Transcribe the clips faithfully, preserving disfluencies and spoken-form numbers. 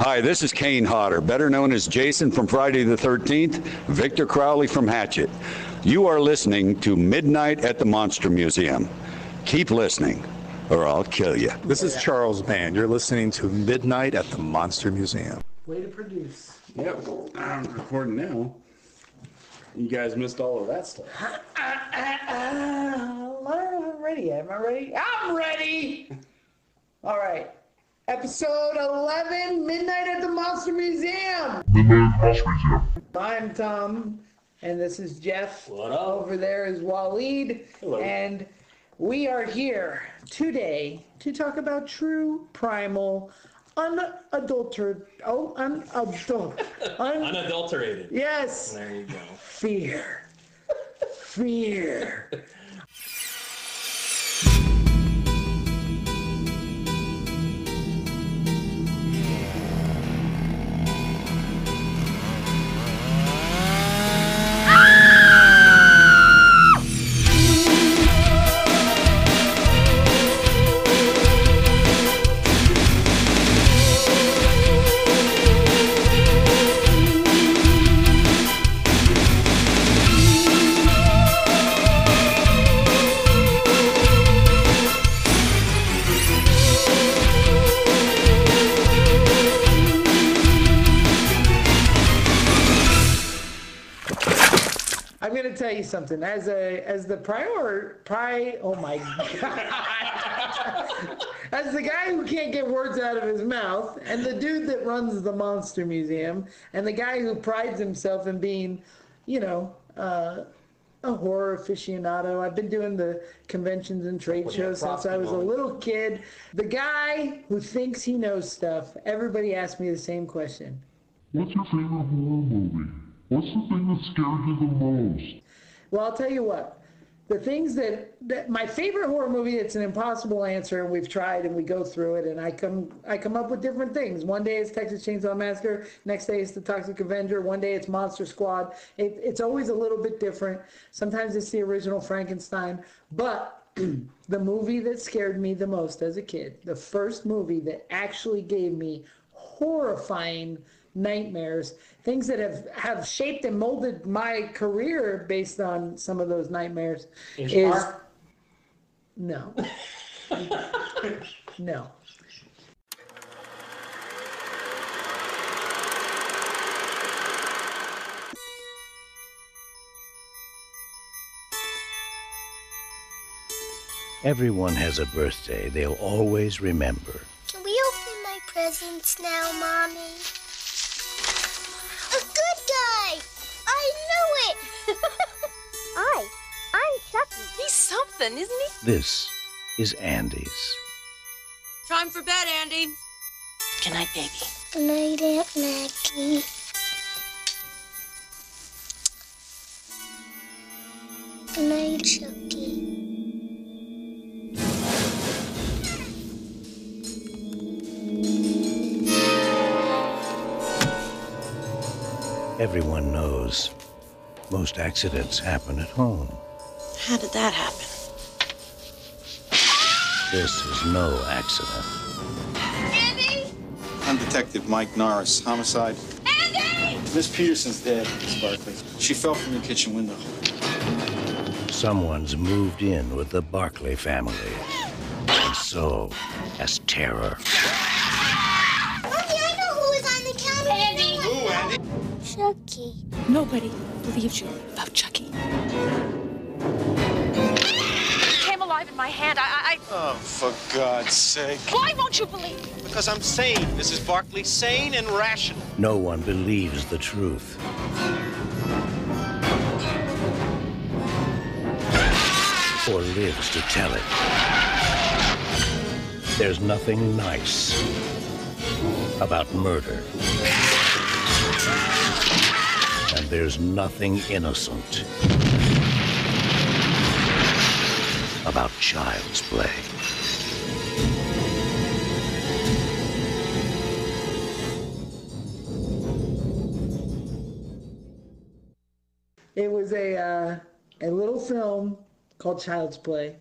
Hi, this is Kane Hodder, better known as Jason from Friday the thirteenth, Victor Crowley from Hatchet. You are listening to Midnight at the Monster Museum. Keep listening, or I'll kill you. This is Charles Band. You're listening to Midnight at the Monster Museum. Way to produce. Yep, I'm recording now. You guys missed all of that stuff. Uh, uh, uh, I'm ready. Am I ready? I'm ready! All right. Episode eleven, Midnight at the Monster Museum. Midnight at the Monster Museum. I'm Tom, and this is Jeff. What up? Over there is Waleed. Hello. And we are here today to talk about true, primal, unadulterated, oh, unadul- un- unadulterated. Yes. There you go. Fear. Fear. Something as a as the prior pri oh my god as the guy who can't get words out of his mouth, and the dude that runs the Monster Museum, and the guy who prides himself in being, you know, uh a horror aficionado. I've been doing the conventions and trade well, shows since I was on. a little kid. The guy who thinks he knows stuff. Everybody asks me the same question: what's your favorite horror movie? What's the thing that scared you the most? Well, I'll tell you what, the things that, that my favorite horror movie, it's an impossible answer, and we've tried and we go through it, and I come I come up with different things. One day it's Texas Chainsaw Massacre, next day it's The Toxic Avenger, one day it's Monster Squad. It, it's always a little bit different. Sometimes it's the original Frankenstein, but the movie that scared me the most as a kid, the first movie that actually gave me horrifying nightmares, things that have, have shaped and molded my career based on some of those nightmares, is, is... Our... no. No. Everyone has a birthday they'll always remember. Can we open my presents now, Mommy? I, I'm Chucky. He's something, isn't he? This is Andy's. Time for bed, Andy. Good night, baby. Good night, Aunt Maggie. Good night, Chucky. Everyone knows most accidents happen at home. How did that happen? This is no accident. Andy! I'm Detective Mike Norris, homicide. Andy! Miss Peterson's dead, Miss Barclay. She fell from the kitchen window. Someone's moved in with the Barclay family, and so has terror. Chucky. Nobody believes you about Chucky. He came alive in my hand. I, I, I... Oh, for God's sake. Why won't you believe me? Because I'm sane, Missus Barclay. Sane and rational. No one believes the truth. Or lives to tell it. There's nothing nice about murder. And there's nothing innocent about Child's Play. It was a, uh, a little film called Child's Play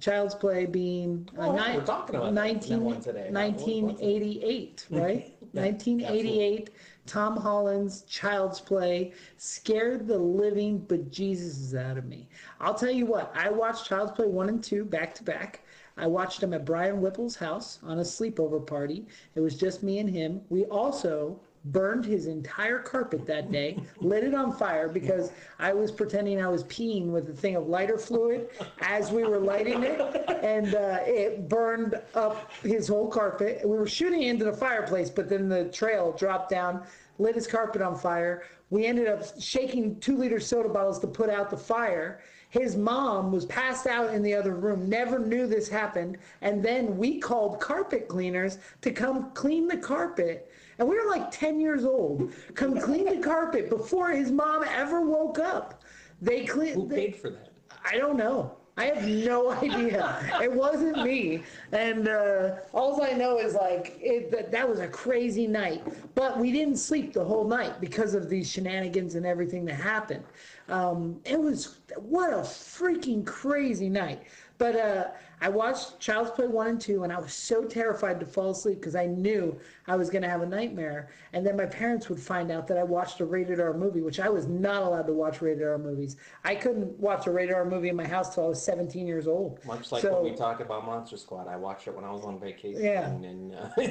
Child's Play being uh, oh, ni- we're talking about nineteen, that one today. nineteen eighty-eight, right? Yeah, nineteen eighty-eight, absolutely. Tom Holland's Child's Play scared the living bejesus out of me. I'll tell you what, I watched Child's Play one and two back to back. I watched them at Brian Whipple's house on a sleepover party. It was just me and him. We also burned his entire carpet that day, lit it on fire because I was pretending I was peeing with a thing of lighter fluid as we were lighting it, and uh, it burned up his whole carpet. We were shooting into the fireplace, but then the trail dropped down, lit his carpet on fire. We ended up shaking two-liter soda bottles to put out the fire. His mom was passed out in the other room, never knew this happened, and then we called carpet cleaners to come clean the carpet. And we were like ten years old. Come clean the carpet before his mom ever woke up. They clean. Who paid they, for that? I don't know. I have no idea. It wasn't me. And uh, all I know is like it, that, that was a crazy night. But we didn't sleep the whole night because of these shenanigans and everything that happened. Um, it was, what a freaking crazy night. But uh, I watched Child's Play one and two, and I was so terrified to fall asleep because I knew I was going to have a nightmare. And then my parents would find out that I watched a rated R movie, which I was not allowed to watch rated R movies. I couldn't watch a rated R movie in my house till I was seventeen years old. Much like so, when we talk about Monster Squad, I watched it when I was on vacation yeah. in, uh, in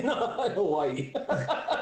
Hawaii.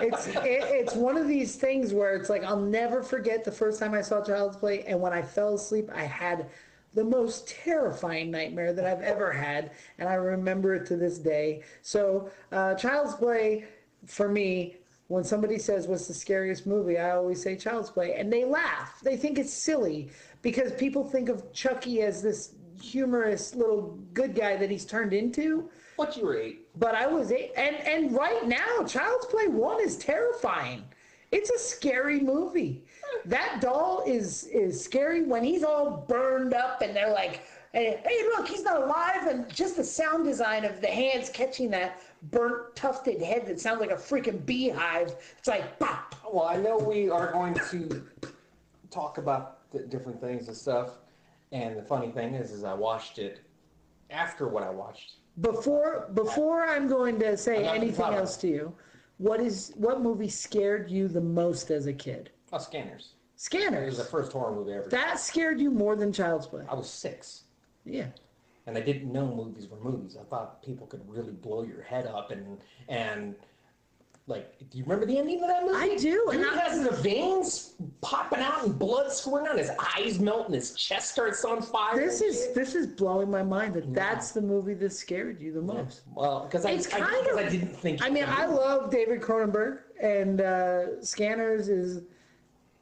it's it, it's one of these things where it's like I'll never forget the first time I saw Child's Play, and when I fell asleep, I had the most terrifying nightmare that I've ever had, and I remember it to this day. So, uh, Child's Play, for me, when somebody says, what's the scariest movie, I always say Child's Play, and they laugh. They think it's silly, because people think of Chucky as this humorous little good guy that he's turned into. What you were eight. But I was eight, and, and right now, Child's Play one is terrifying. It's a scary movie. That doll is is scary when he's all burned up and they're like, hey, hey, look, he's not alive. And just the sound design of the hands catching that burnt, tufted head that sounds like a freaking beehive. It's like, pop. Well, I know we are going to talk about the different things and stuff. And the funny thing is, is I watched it after what I watched. Before, before I'm going to say anything else to you, what is what movie scared you the most as a kid? Oh, Scanners. Scanners. It was the first horror movie ever. That scared you more than Child's Play. I was six. Yeah. And I didn't know movies were movies. I thought people could really blow your head up and and like, do you remember the ending of that movie? I do. He has his veins popping out and blood squirting out. His eyes melt and his chest starts on fire. This is shit. This is blowing my mind that yeah. that's the movie that scared you the most. Yeah. Well, because I, I, I didn't think. I mean, I love David Cronenberg, and uh, Scanners is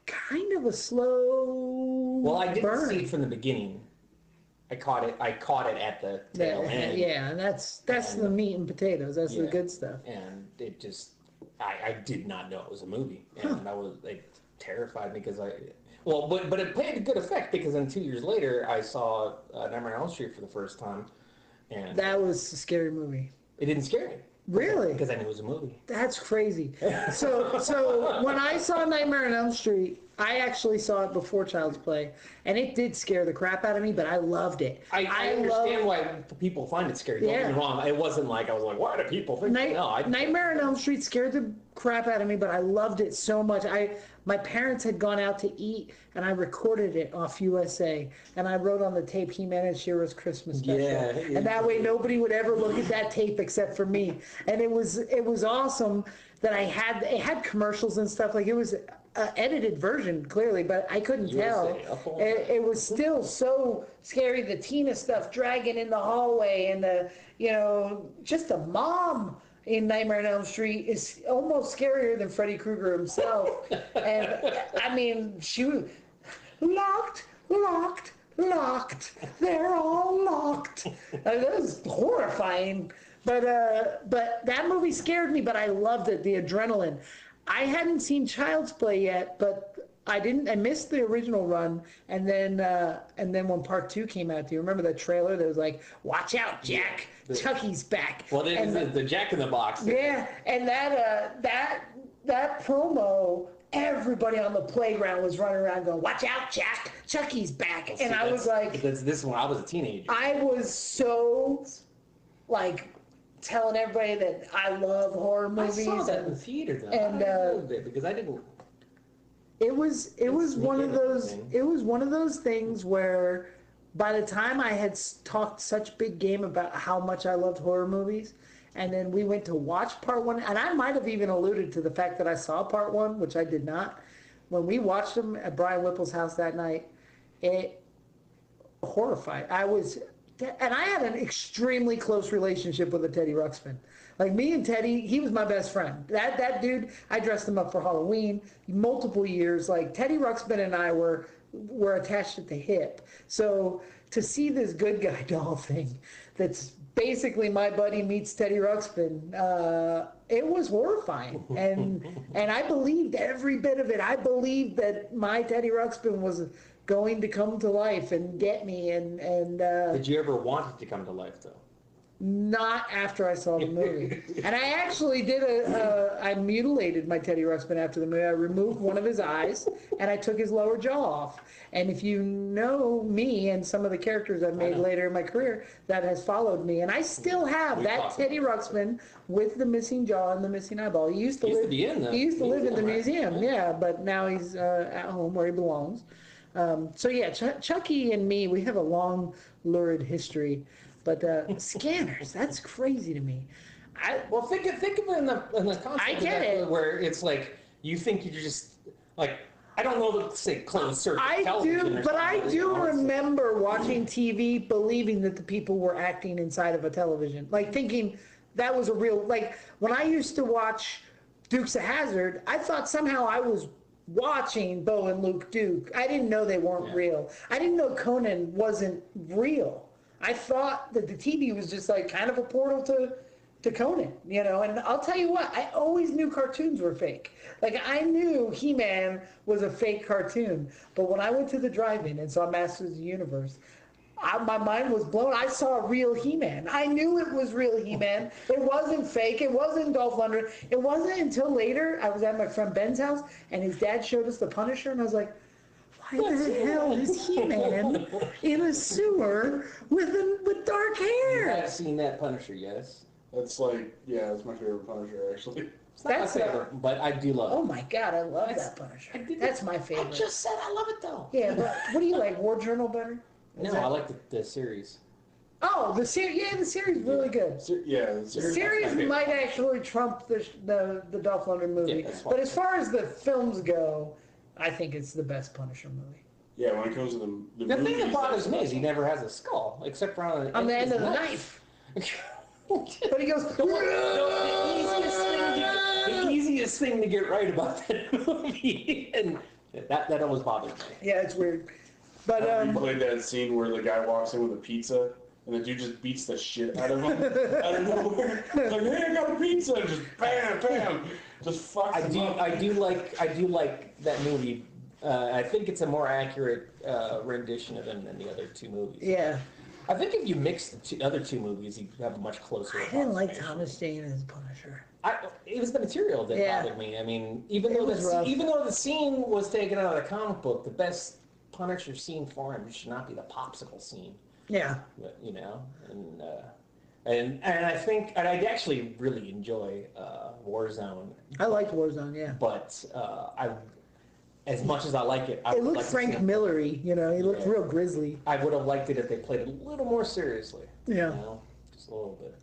kind of a slow. Well, I didn't burn. see it from the beginning. I caught it. I caught it at the tail yeah, end. Yeah, that's that's and, the meat and potatoes. That's yeah, the good stuff. And it just. I, I did not know it was a movie, and huh. I was like, terrified because I, well, but but it played a good effect because then two years later I saw uh, Nightmare on Elm Street for the first time, and that was a scary movie. It didn't scare me. Really? Because I knew it was a movie. That's crazy. So so when I saw Nightmare on Elm Street, I actually saw it before Child's Play, and it did scare the crap out of me, but I loved it. I, I, I understand loved... why people find it scary. Yeah. Don't get me wrong. It wasn't like I was like, why do people think Night- no, I... Nightmare on Elm Street scared the crap out of me, but I loved it so much. I my parents had gone out to eat, and I recorded it off U S A, and I wrote on the tape, He-Man and She-Ra's Christmas Special. Yeah, yeah. And that way nobody would ever look at that tape except for me. And it was it was awesome that I had it had commercials and stuff. Like, it was an edited version, clearly, but I couldn't tell. It, it was still so scary, the Tina stuff dragging in the hallway, and the, you know, just the mom in Nightmare on Elm Street is almost scarier than Freddy Krueger himself. And I mean, she locked, locked, locked. They're all locked. I mean, that was horrifying. But uh, but that movie scared me, but I loved it, the adrenaline. I hadn't seen Child's Play yet, but I didn't. I missed the original run, and then uh, and then when part two came out, do you remember that trailer that was like, "Watch out, Jack! Yeah, the, Chucky's back!" Well, then the, the Jack in the Box. Yeah, and that uh, that that promo everybody on the playground was running around going, "Watch out, Jack! Chucky's back!" And see, I was like, "That's this one." I was a teenager. I was so, like, telling everybody that I love horror movies. I saw that and, in the theater though, and, uh, a little bit because I didn't. It was it was one of those it was one of those things where, by the time I had talked such big game about how much I loved horror movies. And then we went to watch part one, and I might have even alluded to the fact that I saw part one, which I did not. When we watched them at Brian Whipple's house that night, it horrified. I was, and I had an extremely close relationship with a Teddy Ruxpin. Like, me and Teddy, he was my best friend. That that dude, I dressed him up for Halloween multiple years. Like, Teddy Ruxpin and I were were attached at the hip. So to see this good guy doll thing, that's basically My Buddy meets Teddy Ruxpin, uh, it was horrifying. And and I believed every bit of it. I believed that my Teddy Ruxpin was going to come to life and get me. And, and uh, did you ever want it to come to life, though? Not after I saw the movie. And I actually did a, a, I mutilated my Teddy Ruxpin after the movie. I removed one of his eyes, and I took his lower jaw off. And if you know me and some of the characters I've made later in my career, that has followed me. And I still have we that Teddy Ruxpin with the missing jaw and the missing eyeball. He used to, he used live, to be in the He used to museum, live in the right? museum, yeah, but now he's uh, at home where he belongs. Um, so, yeah, Ch- Chucky and me, we have a long, lurid history. But uh, Scanners, that's crazy to me. I, well, think of, think of it in the, in the concept I get of that, it. where it's like, you think you're just, like, I don't know to say closed circuit I television. Do, but I do remember watching T V believing that the people were acting inside of a television. Like, thinking that was a real, like, when I used to watch Dukes of Hazzard, I thought somehow I was watching Bo and Luke Duke. I didn't know they weren't yeah. real. I didn't know Conan wasn't real. I thought that the T V was just like kind of a portal to, to Conan, you know. And I'll tell you what, I always knew cartoons were fake. Like, I knew He-Man was a fake cartoon, but when I went to the drive-in and saw Masters of the Universe, I, my mind was blown. I saw a real He-Man. I knew it was real He-Man. It wasn't fake. It wasn't Dolph Lundgren. It wasn't until later I was at my friend Ben's house, and his dad showed us the Punisher, and I was like, why the hell is He-Man in a sewer with a, with dark hair? You have seen that Punisher, yes? That's like, yeah, that's my favorite Punisher, actually. It's not that's my favorite, a, but I do love it. Oh, my God, I love that's, that Punisher. I that's my favorite. I just said I love it, though. Yeah, but what do you like, War Journal better? Is no, that... I like the, the series. Oh, the series, yeah, the series is really good. Ser- yeah, the series, the series might actually trump the, the, the Dolph Lundgren movie. Yeah, but as far as the films go, I think it's the best Punisher movie. Yeah, when it comes to the the, the movies, thing that bothers me is he never has a skull, except for on the, on the end of the knife. knife. But he goes, the, one, the, easiest thing to get, the easiest thing to get right about that movie, and that that always bothers me. Yeah, it's weird. But um, you played that scene where the guy walks in with a pizza, and the dude just beats the shit out of him. Out of nowhere, it's like, hey, I got a pizza, and just bam, bam. Just fucks I do, up. I do like, I do like that movie. Uh, I think it's a more accurate uh, rendition of him than the other two movies. Yeah. I think if you mix the two, other two movies, you have a much closer. I didn't like Thomas Jane as Punisher. I, it was the material that yeah. bothered me. I mean, even it though the even though the scene was taken out of the comic book, the best Punisher scene for him should not be the popsicle scene. Yeah. But, you know, and. Uh, And and I think and I actually really enjoy uh, Warzone. I liked Warzone, yeah. But uh, I, as much as I like it, I it looked like Frank Millery. You know, he looked yeah. real grisly. I would have liked it if they played it a little more seriously. Yeah, you know? Just a little bit.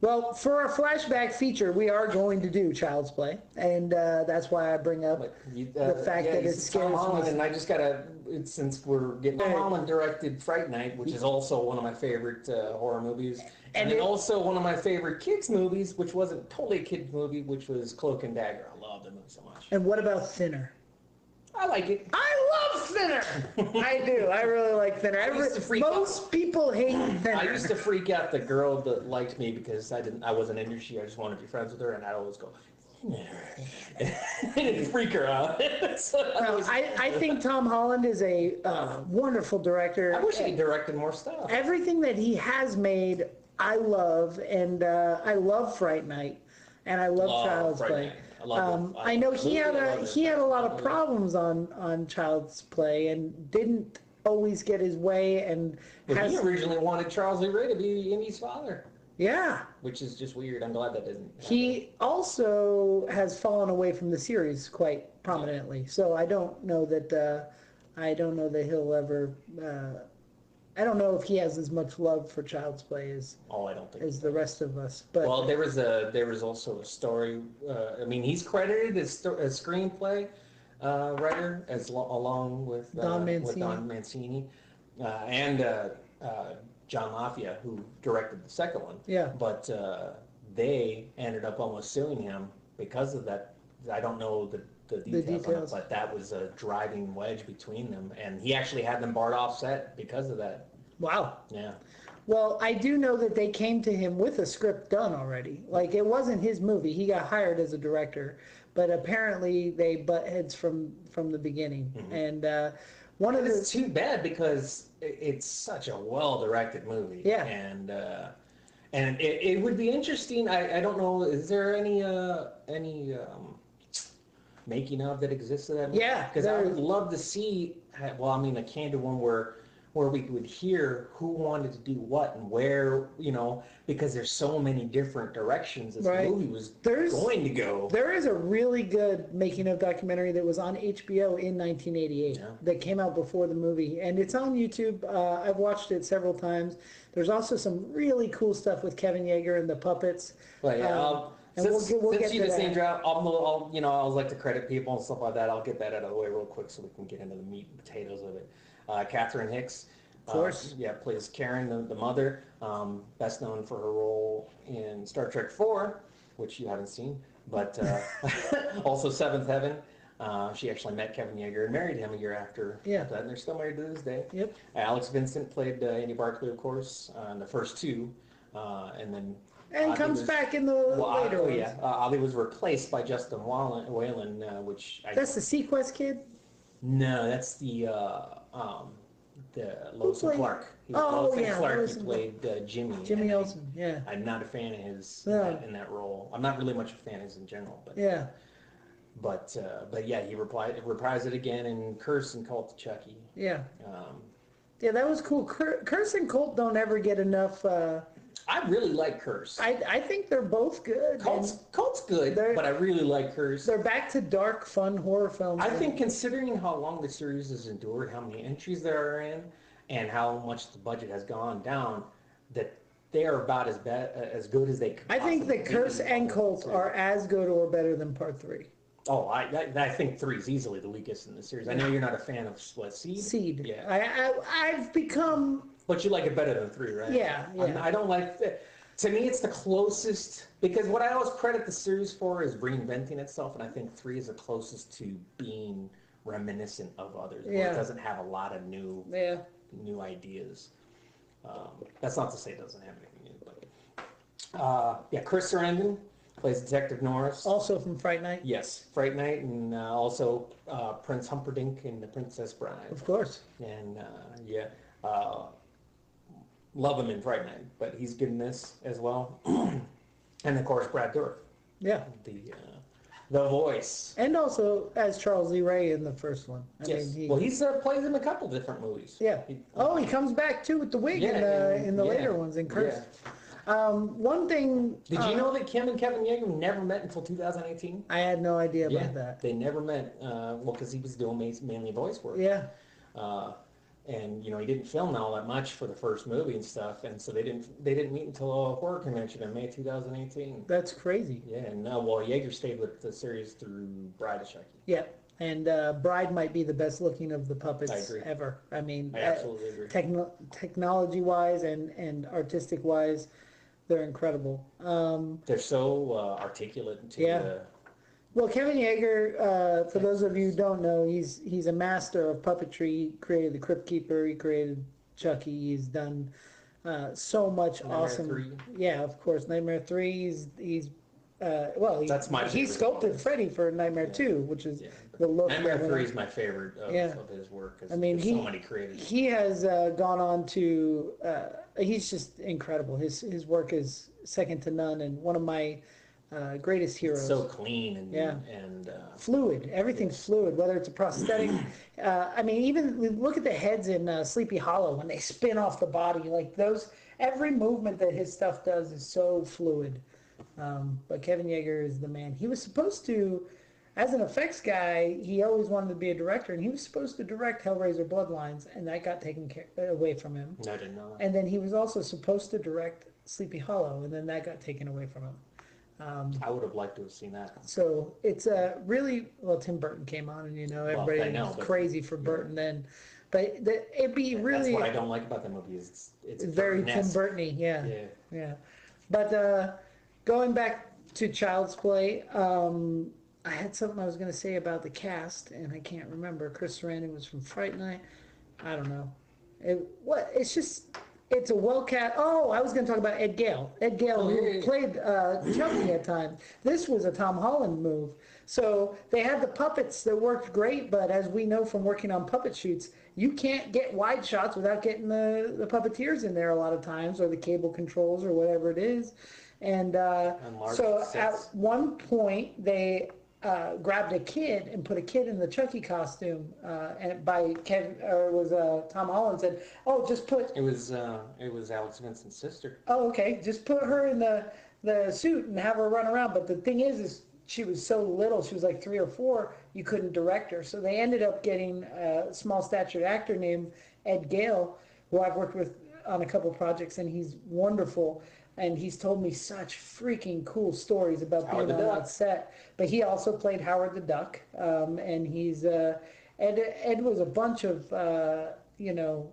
Well, for our flashback feature, we are going to do Child's Play, and uh, that's why I bring up you, uh, the fact yeah, that it's Tom Holland, and I just gotta since we're getting Tom Holland directed Fright Night, which is also one of my favorite uh, horror movies, and, and then it, also one of my favorite kids movies, which wasn't totally a kids movie, which was Cloak and Dagger. I love that movie so much. And what about Thinner? I like it. I love Thinner. I do. I really like Thinner. I used to freak Most out. people hate Thinner. I used to freak out the girl that liked me because I didn't. I wasn't into she. I just wanted to be friends with her, and I'd always go, Thinner. It'd freak her out. so well, I, was, I, I think Tom Holland is a uh, wonderful director. I wish he directed more stuff. Everything that he has made, I love, and uh, I love Fright Night, and I love, love Child's Play. Night. I love um, it. I, I know he had a it. he had a lot of problems on on Child's Play and didn't always get his way. And well, has, he originally wanted Charles Lee Ray to be Andy's father. Yeah, which is just weird. I'm glad that didn't happen. He also has fallen away from the series quite prominently, yeah. so I don't know that uh, I don't know that he'll ever. Uh, I don't know if he has as much love for Child's Play as oh, I don't think as the rest of us. But well, there was a there was also a story. Uh, I mean, he's credited as, sto as screenplay uh, writer as lo along with uh, Don Mancini, with Don Mancini uh, and uh, uh, John Lafia, who directed the second one. Yeah, but uh, they ended up almost suing him because of that. I don't know the. The details, the details. On it, but that was a driving wedge between them, and he actually had them barred off set because of that. Wow. Yeah. Well, I do know that they came to him with a script done already. Like, it wasn't his movie. He got hired as a director, but apparently they butt heads from from the beginning. Mm-hmm. And uh, one of it's too bad because it's such a well-directed movie. Yeah. And uh, and it, it would be interesting. I I don't know. Is there any uh, any um, making of that exists in that movie? Yeah, because I would love to see. Well, I mean, a candid one where, where we would hear who wanted to do what and where, you know, because there's so many different directions this right. movie was there's, going to go. There is a really good making of documentary that was on H B O in nineteen eighty-eight yeah. that came out before the movie, and it's on YouTube. Uh, I've watched it several times. There's also some really cool stuff with Kevin Yagher and the puppets. Well, yeah. Um, And since we'll get, we'll since you just named out, I'll, I'll, you know, I always like to credit people and stuff like that. I'll get that out of the way real quick so we can get into the meat and potatoes of it. Uh, Catherine Hicks, of course, uh, yeah, plays Karen, the, the mother, um, best known for her role in Star Trek four, which you haven't seen, but uh, also Seventh Heaven. Uh, she actually met Kevin Yagher and married him a year after yeah. that, and they're still married to this day. Yep. Alex Vincent played uh, Andy Barclay, of course, on uh, the first two, uh, and then. And Adi comes was, back in the well, later ones. Yeah, uh, Adi was replaced by Justin Whalen, uh, which I that's the Sequest kid. No, that's the uh, um, the Lonesome Clark. He was oh Lonesome yeah, Clark. Lonesome. He played uh, Jimmy. Jimmy Olsen. Yeah. I'm not a fan of his yeah. in, that, in that role. I'm not really much of a fan of his in general, but yeah. But uh, but yeah, he replied reprised it again in Curse and Cult of Chucky. Yeah. Um, yeah, that was cool. Cur Curse and Cult don't ever get enough. Uh, I really like Curse. I, I think they're both good. Cult's, Cult's good, but I really like Curse. They're back to dark, fun horror films. I right? think considering how long the series has endured, how many entries there are in, and how much the budget has gone down, that they are about as, as good as they could I think that Curse and Cult are as good or better than Part three. Oh, I I, I think three is easily the weakest in the series. I know you're not a fan of what, Seed? Seed. Yeah. I, I, I've become... But you like it better than three, right? Yeah, yeah. I, mean, I don't like it. To me, it's the closest, because what I always credit the series for is reinventing itself, and I think three is the closest to being reminiscent of others. Yeah. Where it doesn't have a lot of new yeah. new ideas. Um, that's not to say it doesn't have anything new, but... Uh, yeah, Chris Sarandon plays Detective Norris. Also from Fright Night. Yes, Fright Night, and uh, also uh, Prince Humperdinck in The Princess Bride. Of course. And, uh, yeah... Uh, love him in Fright Night, but he's good in this as well. And of course, Brad Dourif. Yeah. The uh, the voice. And also as Charles Lee Ray in the first one. I yes. mean, he, well, he's uh, plays in a couple different movies. Yeah. He, oh, he comes back too with the wig yeah, in the, and, in the yeah. later ones in Curse. Yeah. Um, one thing. Did uh, you know that Kim and Kevin Yagher never met until two thousand eighteen? I had no idea yeah, about that. They never met. Uh, well, because he was doing mainly voice work. Yeah. Uh, And you know he didn't film all that much for the first movie and stuff, and so they didn't they didn't meet until a horror convention in May two thousand eighteen. That's crazy. Yeah, and uh, well, Yagher stayed with the series through Bride of Chucky. Yeah, and uh, Bride might be the best looking of the puppets I agree. ever. I mean, I absolutely uh, agree. Techno technology wise and and artistic wise, they're incredible. Um, they're so uh, articulate and yeah. The, Well, Kevin Yagher, uh, for those of you who don't know, he's he's a master of puppetry. He created The Crypt Keeper. He created Chucky. He's done uh, so much Nightmare awesome. three. Yeah, of course, Nightmare three. He's he's uh, well, he, that's my he sculpted Freddy for Nightmare yeah. two, which is yeah. the look. Nightmare three is my favorite of, yeah. of his work. I mean, he so many creative. He has uh, gone on to. Uh, he's just incredible. His his work is second to none, and one of my. uh, greatest heroes. It's so clean and yeah. and uh, fluid. Everything's yeah. fluid, whether it's a prosthetic. uh, I mean, even look at the heads in uh, Sleepy Hollow when they spin off the body. Like those, every movement that his stuff does is so fluid. Um, but Kevin Yagher is the man. He was supposed to, as an effects guy, he always wanted to be a director, and he was supposed to direct Hellraiser Bloodlines, and that got taken care- away from him. No, I didn't know that. And then he was also supposed to direct Sleepy Hollow, and then that got taken away from him. Um, I would have liked to have seen that. So it's a uh, really, well, Tim Burton came on, and you know everybody well, know, was but, crazy for Burton yeah. then. But the, it'd be really... That's what I don't like about the movie is it's, it's very Tim Burton-y, yeah. Yeah. yeah. But... Uh, Going back to Child's Play, um, I had something I was going to say about the cast, and I can't remember. Chris Sarandon was from Fright Night. I don't know. It, what? It's just, it's a well-cast. Oh, I was going to talk about Ed Gale. Ed Gale oh, yeah, yeah. played uh, Chucky at times. This was a Tom Holland move. So they had the puppets that worked great, but as we know from working on puppet shoots, you can't get wide shots without getting the, the puppeteers in there a lot of times, or the cable controls, or whatever it is. And uh, so sets. At one point, they uh, grabbed a kid and put a kid in the Chucky costume. Uh, and by Kevin, or it was uh, Tom Holland said, "Oh, just put." It was uh, it was Alex Vincent's sister. Oh, okay. Just put her in the the suit and have her run around. But the thing is, is she was so little. She was like three or four. You couldn't direct her. So they ended up getting a small-statured actor named Ed Gale, who I've worked with on a couple projects, and he's wonderful. And he's told me such freaking cool stories about being on that set. But he also played Howard the Duck, um, and he's uh, Ed. Ed was a bunch of uh, you know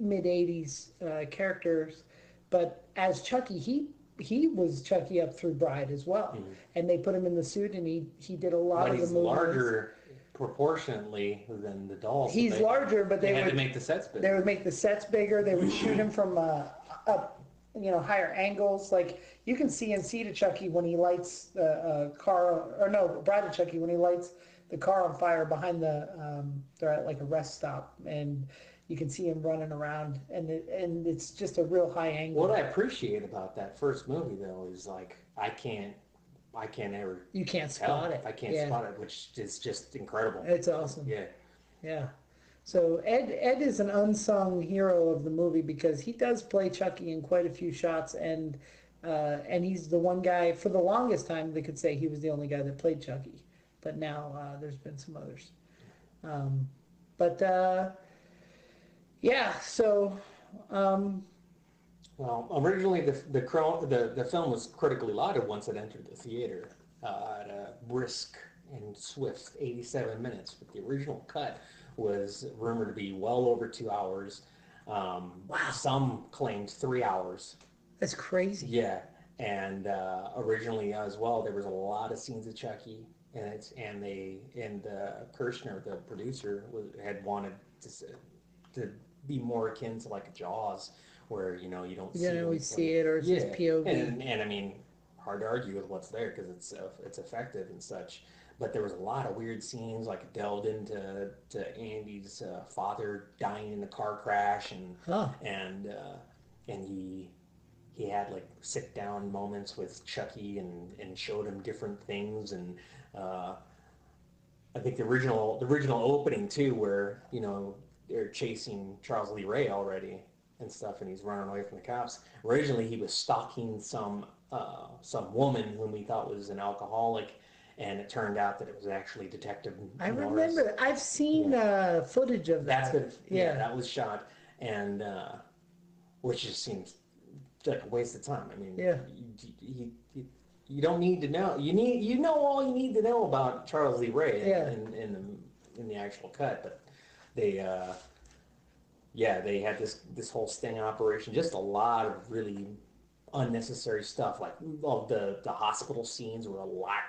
mid eighties uh, characters, but as Chucky, he he was Chucky up through Bride as well, mm-hmm. and they put him in the suit, and he he did a lot but of the movies. Larger proportionately than the dolls. He's they, larger, but they, they had would, to make the sets bigger. They would make the sets bigger. They would shoot him from uh, up. You know, higher angles. Like you can see and see to Chucky when he lights the uh, car, or no, Bride of Chucky when he lights the car on fire behind the. Um, they're at like a rest stop, and you can see him running around, and it, and it's just a real high angle. What I appreciate about that first movie though is like I can't, I can't ever. You can't spot it. I can't yeah. spot it, which is just incredible. It's awesome. Yeah, yeah. So Ed Ed is an unsung hero of the movie because he does play Chucky in quite a few shots, and uh, and he's the one guy for the longest time they could say he was the only guy that played Chucky, but now uh, there's been some others. Um, but uh, yeah, so um, well, originally the the, the the film was critically lauded once it entered the theater uh, at a brisk and swift eighty-seven minutes, but the original cut was rumored to be well over two hours. Um, wow. Some claimed three hours. That's crazy. Yeah, and uh, originally as well, there was a lot of scenes of Chucky, and it's and they and uh, Kirshner, the producer, was, had wanted to to be more akin to like Jaws, where you know you don't you see don't always see it or it's yeah. just P O V. And, and I mean, hard to argue with what's there because it's uh, it's effective and such. But there was a lot of weird scenes, like delved into to Andy's uh, father dying in the car crash, and huh. and uh, and he he had like sit down moments with Chucky and, and showed him different things, and uh, I think the original the original opening too, where you know they're chasing Charles Lee Ray already and stuff, and he's running away from the cops. Originally, he was stalking some uh, some woman whom he thought was an alcoholic. And it turned out that it was actually Detective Norris. I remember that. I've seen yeah. uh, footage of that. That's been, yeah. yeah, that was shot, and uh, which just seems like a waste of time. I mean, yeah. you, you, you, you don't need to know. You need you know all you need to know about Charles Lee Ray yeah. in, in the in the actual cut. But they, uh, yeah, they had this this whole sting operation. Just a lot of really unnecessary stuff, like all the the hospital scenes were a lot.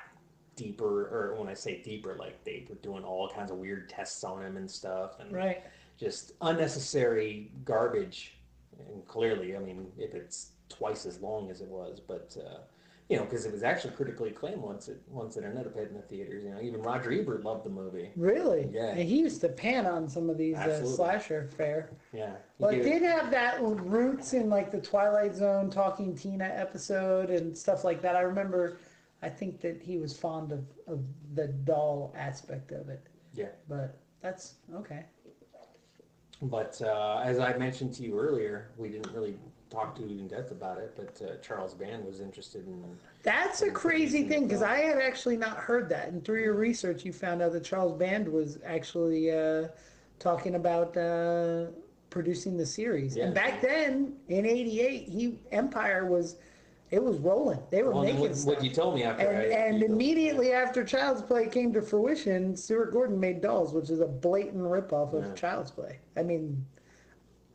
Deeper, or when I say deeper, like they were doing all kinds of weird tests on him and stuff, and right. just unnecessary garbage. And clearly, I mean, if it's twice as long as it was, but uh, you know, because it was actually critically acclaimed once it once it ended up hitting the theaters. You know, even Roger Ebert loved the movie. Really? Yeah. And he used to pan on some of these uh, slasher fare. Yeah. Well, it did have that roots in like the Twilight Zone, Talking Tina episode and stuff like that. I remember. I think that he was fond of, of the doll aspect of it. Yeah. But that's okay. But uh, as I mentioned to you earlier, we didn't really talk to you in depth about it, but uh, Charles Band was interested in... That's in a crazy thing, because I had actually not heard that. And through your research, you found out that Charles Band was actually uh, talking about... Uh, producing the series. Yeah. And back then in eighty-eight, he Empire was it was rolling. They were well, making what, stuff. What you told me after and, I, and immediately after Child's Play came to fruition, Stuart Gordon made Dolls, which is a blatant ripoff of yeah. Child's Play. I mean,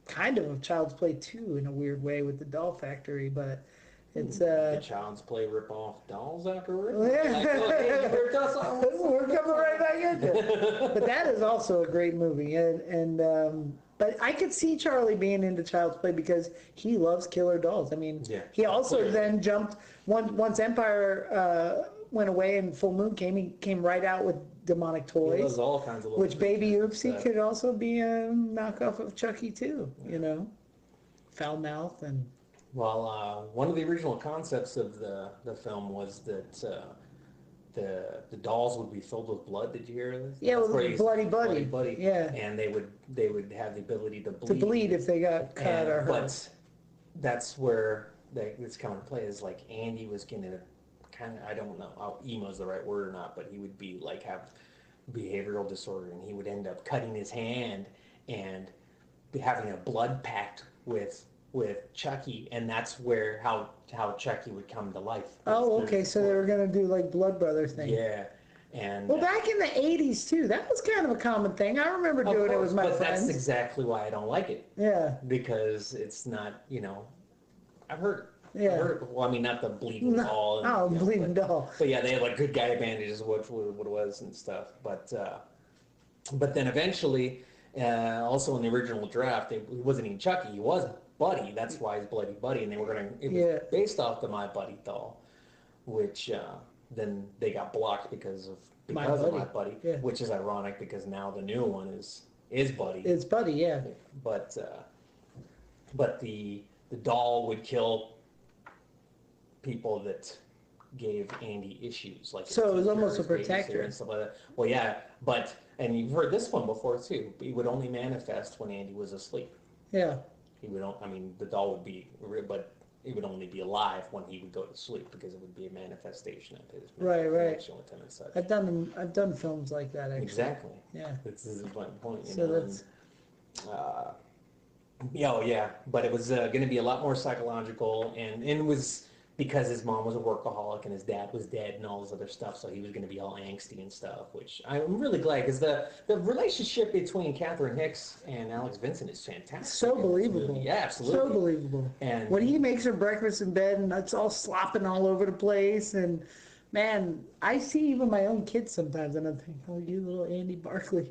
kind of of Child's Play two in a weird way with the doll factory, but it's uh the Child's Play ripoff Dolls afterwards. Yeah. Like, oh, hey, you ripped us off. We're coming right back into it. But that is also a great movie, and and um but I could see Charlie being into Child's Play because he loves killer dolls. I mean, yeah, he also clearly. then jumped, once, once Empire uh, went away and Full Moon came, he came right out with demonic toys. He loves all kinds of Which Baby Oopsie that. could also be a knockoff of Chucky too, yeah. you know, foul mouth. and. Well, uh, one of the original concepts of the, the film was that... Uh, The, the dolls would be filled with blood. Did you hear this? Yeah, well, bloody, bloody buddy. Bloody buddy. Yeah, and they would they would have the ability to bleed. To bleed if they got cut and, or hurt. But that's where they, it's coming to play. Is like Andy was getting kind of I don't know how emo is the right word or not, but he would be like have behavioral disorder, and he would end up cutting his hand and having a blood pact with. with Chucky, and that's where how how Chucky would come to life. Oh, okay, so they were gonna do like blood brother thing. Yeah, and well, uh, back in the eighties too, that was kind of a common thing. I remember doing course, it with my but friends. But that's exactly why I don't like it. Yeah, because it's not you know, I've heard. Yeah. I've heard it well, I mean, not the bleeding no, doll. And, oh, you know, bleeding but, doll. But yeah, they had like good guy bandages, what what it was and stuff. But uh, but then eventually, uh, also in the original draft, it wasn't even Chucky. He wasn't. Buddy, that's why he's Bloody Buddy, and they were gonna. It was yeah. based off the My Buddy doll, which uh, then they got blocked because of because My of My Buddy, yeah. which is ironic because now the new one is is Buddy. It's Buddy, yeah. But uh, but the the doll would kill people that gave Andy issues, like so it was almost a protector and stuff like that. Well, yeah, but and you've heard this one before too. He would only manifest when Andy was asleep. Yeah. He would, I mean, the doll would be, but it would only be alive when he would go to sleep because it would be a manifestation of his. Right, right. With him and such. I've done, I've done films like that. Actually. Exactly. Yeah. This is a point. point you so know, that's. And, uh, yeah, oh, yeah, but it was uh, going to be a lot more psychological, and, and it was because his mom was a workaholic and his dad was dead and all this other stuff, so he was going to be all angsty and stuff, which I'm really glad because the, the relationship between Catherine Hicks and Alex Vincent is fantastic. So believable. Yeah, absolutely. So believable. And when he makes her breakfast in bed and it's all slopping all over the place, and man, I see even my own kids sometimes and I'm thinking, oh, you little Andy Barclay.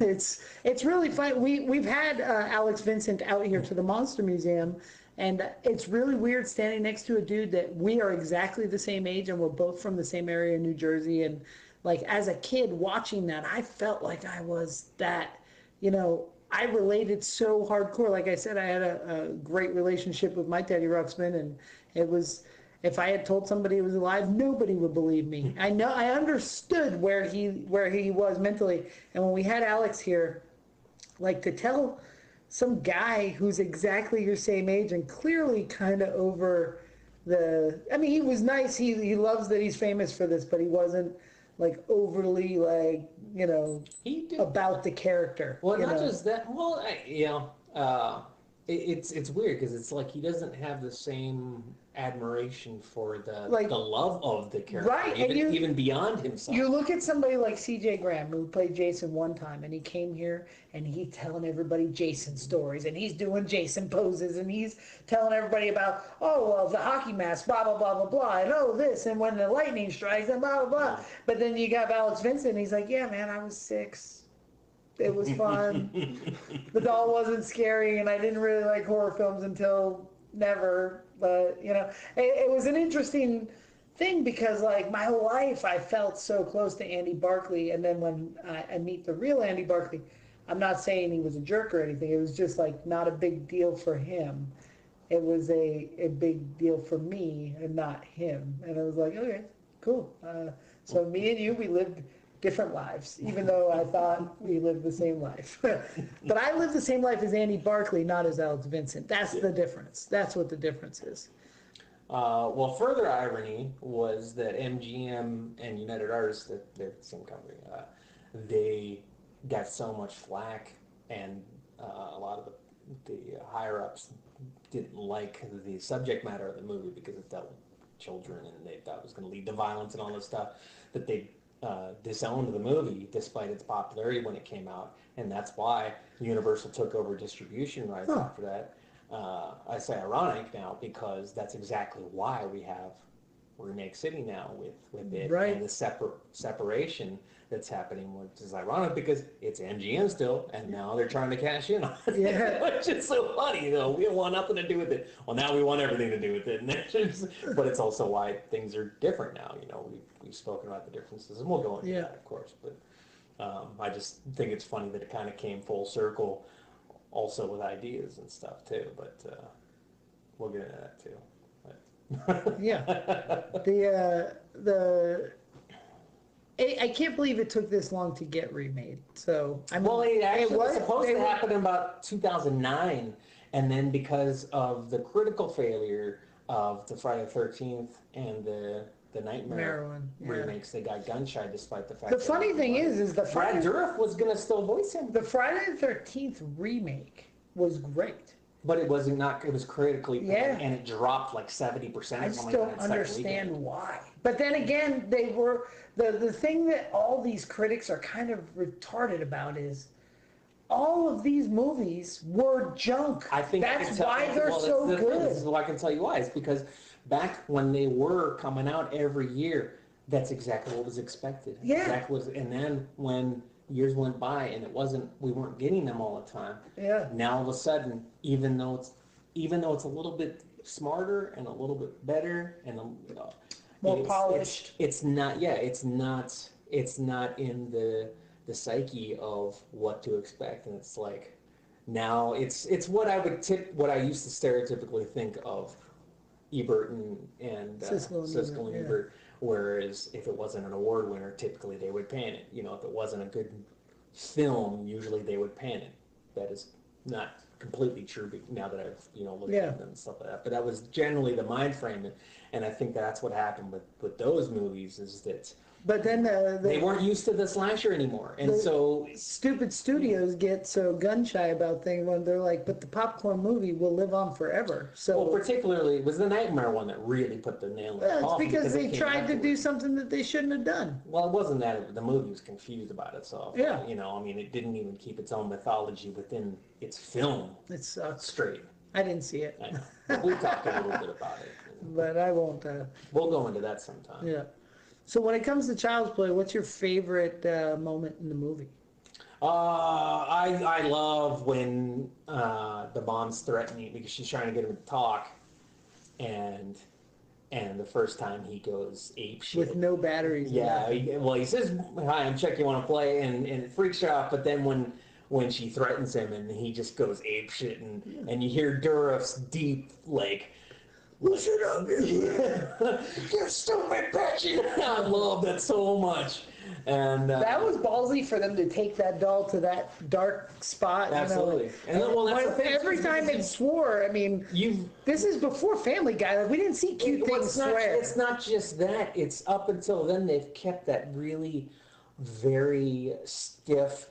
it's it's really fun. We, we've had uh, Alex Vincent out here to the Monster Museum. And it's really weird standing next to a dude that we are exactly the same age and we're both from the same area in New Jersey. And like as a kid watching that, I felt like I was that, you know, I related so hardcore. Like I said, I had a, a great relationship with my Teddy Ruxpin, and it was, if I had told somebody he was alive, nobody would believe me. I know I understood where he, where he was mentally. And when we had Alex here, like to tell some guy who's exactly your same age and clearly kind of over the... I mean, he was nice. He he loves that he's famous for this, but he wasn't, like, overly, like, you know, he did. about the character. Well, not know? just that. Well, I, you know, uh, it, it's, it's weird because it's like he doesn't have the same admiration for the like, the love of the character, right, even, and you, even beyond himself. You look at somebody like C J Graham, who played Jason one time, and he came here and he telling everybody Jason stories, and he's doing Jason poses, and he's telling everybody about, oh, well, the hockey mask, blah, blah, blah, blah, blah, and oh, this, and when the lightning strikes, and blah, blah, blah. Yeah. But then you got Alex Vincent, and he's like, yeah, man, I was six. It was fun. The doll wasn't scary, and I didn't really like horror films until never... But, you know, it, it was an interesting thing because, like, my whole life I felt so close to Andy Barclay. And then when I, I meet the real Andy Barclay, I'm not saying he was a jerk or anything. It was just, like, not a big deal for him. It was a, a big deal for me and not him. And I was like, okay, cool. Uh, so me and you, we lived different lives, even though I thought we lived the same life. But I lived the same life as Andy Barclay, not as Alex Vincent. That's yeah. the difference. That's what the difference is. Uh, well, further irony was that M G M and United Artists, they're the same company, uh, they got so much flack, and uh, a lot of the the higher-ups didn't like the subject matter of the movie because it dealt with children and they thought it was going to lead to violence and all this stuff, that they uh, disowned the movie despite its popularity when it came out, and that's why Universal took over distribution rights huh. after that. Uh, I say ironic now because that's exactly why we have Remake City now with, with it right. and the separ- separation that's happening, which is ironic because it's M G M still, and now they're trying to cash in on it, yeah. which is so funny. You know, we don't want nothing to do with it. Well, now we want everything to do with it, and just, but it's also why things are different now. You know, we've, we've spoken about the differences, and we'll go into yeah. that, of course, but um, I just think it's funny that it kind of came full circle also with ideas and stuff, too, but uh, we'll get into that, too. yeah, the uh, the I, I can't believe it took this long to get remade. So I mean, well, it actually it was supposed to happen in about two thousand nine, and then because of the critical failure of the Friday the thirteenth and the the Nightmare one, yeah. remakes, they got gun shy despite the fact. The that funny thing is, is the Friday, Brad Dourif was going to still voice him. The Friday the thirteenth remake was great. But it wasn't not. It was critically bad, yeah. and it dropped like seventy percent. I just don't like understand why. But then again, they were the the thing that all these critics are kind of retarded about is all of these movies were junk. I think that's I why you, they're well, so this, good. This is what I can tell you why. It's because back when they were coming out every year, that's exactly what was expected. Yeah. Exactly what was, and then when years went by and it wasn't, we weren't getting them all the time. Yeah. Now all of a sudden, even though it's, even though it's a little bit smarter and a little bit better and a, you know, more it's, polished, it's, it's not. Yeah, it's not. It's not in the the psyche of what to expect, and it's like now it's it's what I would tip, what I used to stereotypically think of Ebert and, and uh, Siskel and Ebert. And Ebert yeah. Whereas if it wasn't an award winner, typically they would pan it. You know, if it wasn't a good film, usually they would pan it. That is not completely true now that I've, you know, looked yeah. at them and stuff like that. But that was generally the mind frame. And, and I think that's what happened with, with those movies is that but then uh, the, they weren't used to the slasher anymore. And so stupid studios get so gun-shy about things when they're like, but the popcorn movie will live on forever. So well, particularly it was the Nightmare one that really put the nail in the coffin. Well, it's because, because they tried to do something that they shouldn't have done. Well, it wasn't that. The movie was confused about itself. Yeah. You know, I mean, it didn't even keep its own mythology within its film. It sucks. Straight. I didn't see it. I know. But we talked a little bit about it. But I won't. Uh, we'll go into that sometime. Yeah. So when it comes to Child's Play, what's your favorite uh, moment in the movie? Uh, I I love when uh, the mom's threatening because she's trying to get him to talk, and and the first time he goes ape shit with no batteries. Yeah, he, well he says, "Hi, I'm Chuck. You want to play?" and and it freaks her out. But then when when she threatens him and he just goes ape shit, and yeah. and you hear Dourif's deep like. Listen up, you stupid bitch! I love that so much. And uh, that was ballsy for them to take that doll to that dark spot. Absolutely. You know? And then, well, that's well, the every time it swore, I mean, you. This is before Family Guy. Like, we didn't see cute it, things not, swear. It's not just that. It's up until then they've kept that really, very stiff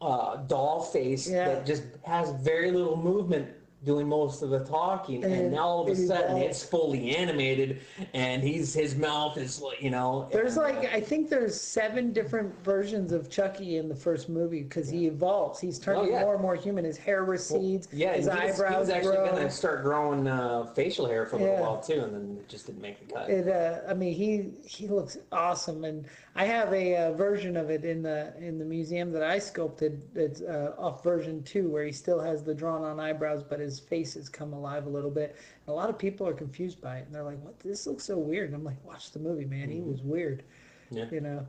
uh, doll face yeah. that just has very little movement. Doing most of the talking, and, and now all of a sudden it's fully animated, and he's his mouth is, you know. There's and, like uh, I think there's seven different versions of Chucky in the first movie because yeah. he evolves. He's turning oh, yeah. more and more human. His hair recedes. Well, yeah, his eyebrows. He's actually going to start growing uh, facial hair for a yeah. while too, and then it just didn't make the cut. It, uh, I mean, he he looks awesome, and I have a uh, version of it in the in the museum that I sculpted. It's uh, off version two where he still has the drawn-on eyebrows, but his faces come alive a little bit. And a lot of people are confused by it, and they're like, "What? This looks so weird." And I'm like, "Watch the movie, man. He was weird." Yeah. You know,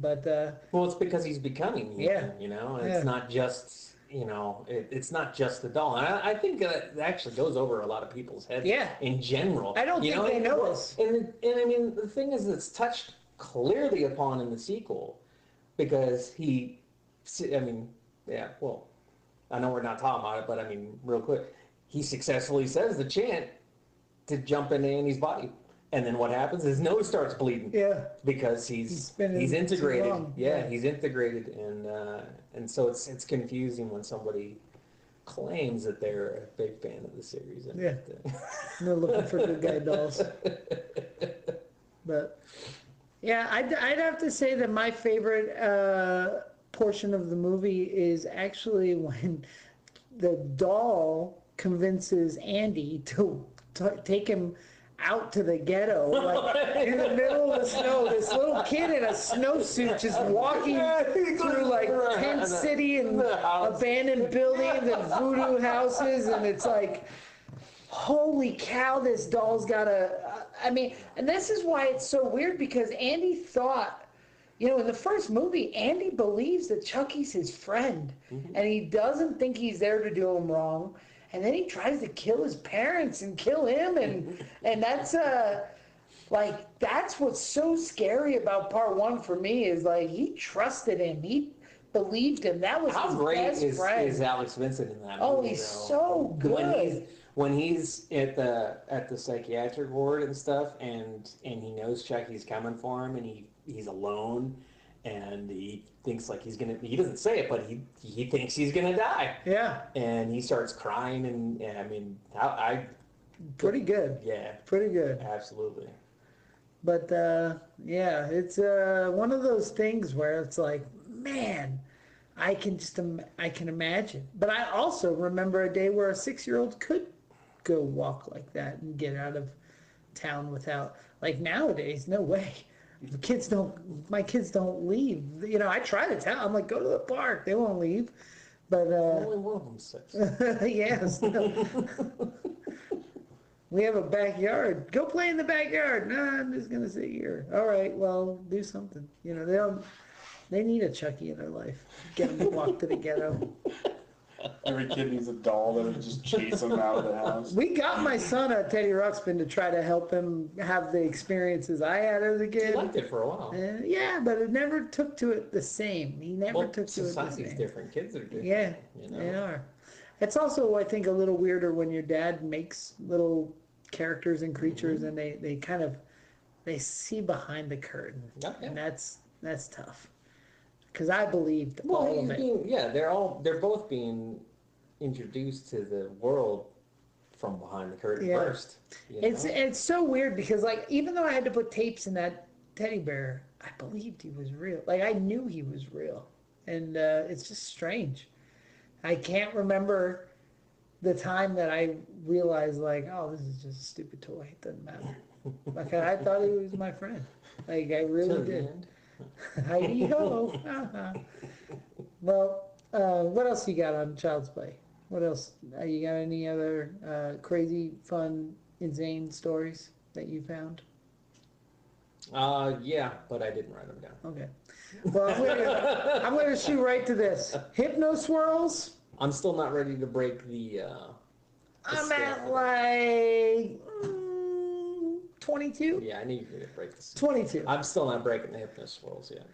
but uh, well, it's because he's becoming human, yeah. you know, and yeah. it's not just you know, it, it's not just the doll. And I, I think that actually goes over a lot of people's heads yeah. in general. I don't you think know? they know us. And, and, and I mean, the thing is, it's touched clearly upon in the sequel because he, I mean, yeah, well, I know we're not talking about it, but I mean, real quick, he successfully says the chant to jump into Andy's body. And then what happens is his nose starts bleeding. Yeah. Because he's he's, been he's in integrated. Yeah, yeah, he's integrated, and uh, and so it's it's confusing when somebody claims that they're a big fan of the series. And yeah. They're looking for good guy dolls. But yeah, I'd I'd have to say that my favorite uh, portion of the movie is actually when the doll convinces Andy to t take him out to the ghetto, like in the middle of the snow. This little kid in a snowsuit just walking through like tent city and abandoned buildings and voodoo houses, and it's like, holy cow, this doll's got a. I mean, and this is why it's so weird, because Andy thought, you know, in the first movie, Andy believes that Chucky's his friend, mm-hmm. and he doesn't think he's there to do him wrong. And then he tries to kill his parents and kill him, and and that's uh like that's what's so scary about part one for me, is like he trusted him, he believed him. That was how his great best is, friend. is Alex Vincent in that? Oh, movie, he's though. so good. When he's, when he's at the at the psychiatric ward and stuff, and and he knows Chucky's coming for him, and he he's alone. And he thinks like he's gonna. He doesn't say it, but he he thinks he's gonna die. Yeah. And he starts crying, and, and I mean, I, I pretty good. Yeah. Pretty good. Absolutely. But uh, yeah, it's uh, one of those things where it's like, man, I can just um, I can imagine. But I also remember a day where a six-year-old could go walk like that and get out of town without, like nowadays, no way. The kids don't. My kids don't leave. You know, I try to tell. I'm like, go to the park. They won't leave. But uh, only one of them's six. Yes. We have a backyard. Go play in the backyard. No, I'm just gonna sit here. All right. Well, do something. You know, they don't. They need a Chucky in their life. Get them to walk to the ghetto. Every kid needs a doll that would just chase him out of the house. We got my son a Teddy Ruxpin to try to help him have the experiences I had as a kid. He liked it for a while. Uh, yeah, but it never took to it the same. He never well, took to it the same. Society's different. Kids are different. Yeah, you know? They are. It's also, I think, a little weirder when your dad makes little characters and creatures, mm-hmm. and they, they kind of they see behind the curtain, okay. and that's that's tough. Because I believed well, all of it. Being, yeah, they're all they're both being introduced to the world from behind the curtain yeah. first. You know? It's it's so weird because like even though I had to put tapes in that teddy bear, I believed he was real. Like I knew he was real, and uh, it's just strange. I can't remember the time that I realized like, oh, this is just a stupid toy. It doesn't matter. Like I thought he was my friend. Like I really so, did. Man. Heidi ho! Uh-huh. Well, uh, what else you got on Child's Play? What else? Uh, you got any other uh, crazy, fun, insane stories that you found? Uh, yeah, but I didn't write them down. Okay. Well, I'm gonna, I'm gonna shoot right to this. Hypno swirls. I'm still not ready to break the. Uh, the I'm at like. twenty-two? Yeah, I knew you were going to break this. twenty-two. I'm still not breaking the hypno swirls yet.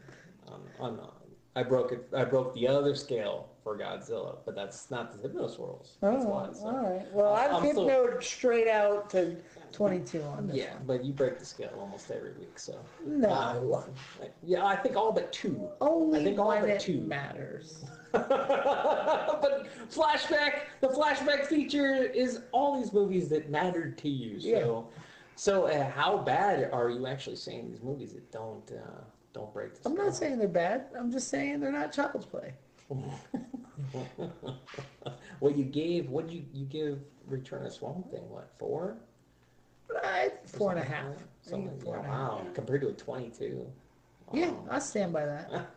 Um, I'm not. I broke it. I broke the other scale for Godzilla, but that's not the hypno swirls. Oh, that's why. So, all right. Well, I'm, I'm hypnoed still... straight out to twenty-two on this. Yeah, one. But you break the scale almost every week, so. No. Uh, yeah, I think all but two. Only I think all but two matters. But flashback. The flashback feature is all these movies that mattered to you. So. Yeah. So uh, how bad are you actually saying these movies that don't uh, don't break the I'm story? Not saying they're bad. I'm just saying they're not Child's Play. Well, you gave what you you give Return of Swamp Thing what four? Uh, four and a half. Something. Yeah, four and wow, half. Compared to a twenty-two. Wow. Yeah, I stand by that.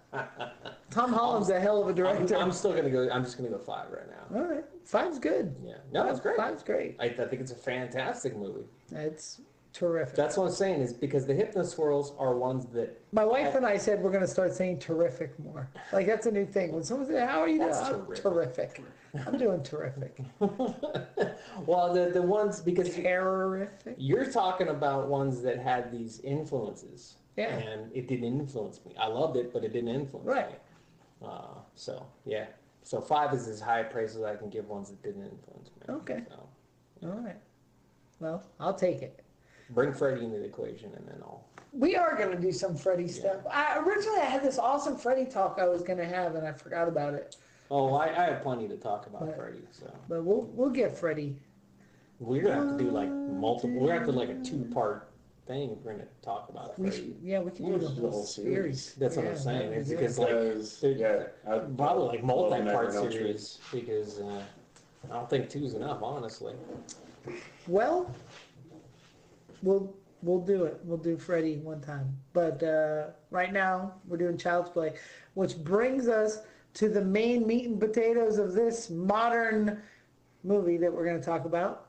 Tom Holland's a hell of a director. I'm, I'm still gonna go. I'm just gonna go five right now. All right, five's good. Yeah, no, it's great. Five's great. I, I think it's a fantastic movie. It's terrific. That's what I'm saying, is because the hypnoswirls are ones that... My wife and I said we're going to start saying terrific more. Like, that's a new thing. When someone says, how are you doing? I'm terrific. I'm doing terrific. Well, the, the ones... because Terrific? You're talking about ones that had these influences. Yeah. And it didn't influence me. I loved it, but it didn't influence right. me. Right. Uh, so, yeah. So five is as high a praise as I can give ones that didn't influence me. Okay. So, yeah. All right. Well, I'll take it. Bring Freddy into the equation, and then I'll... We are going to do some Freddy yeah. stuff. I, originally, I had this awesome Freddy talk I was going to have, and I forgot about it. Oh, I, I have plenty to talk about but, Freddy, so... But we'll we'll get Freddy. We're going to have to do, like, multiple... We're going to have to do, like, a two-part thing if we're going to talk about we Freddy. Should, yeah, we can do the whole series. series. That's yeah, what I'm saying. It's because, like... Yeah, probably, like, multi-part series, because uh, I don't think two's enough, honestly. Well... We'll we'll do it. We'll do Freddy one time. But uh, right now, we're doing Child's Play, which brings us to the main meat and potatoes of this modern movie that we're going to talk about.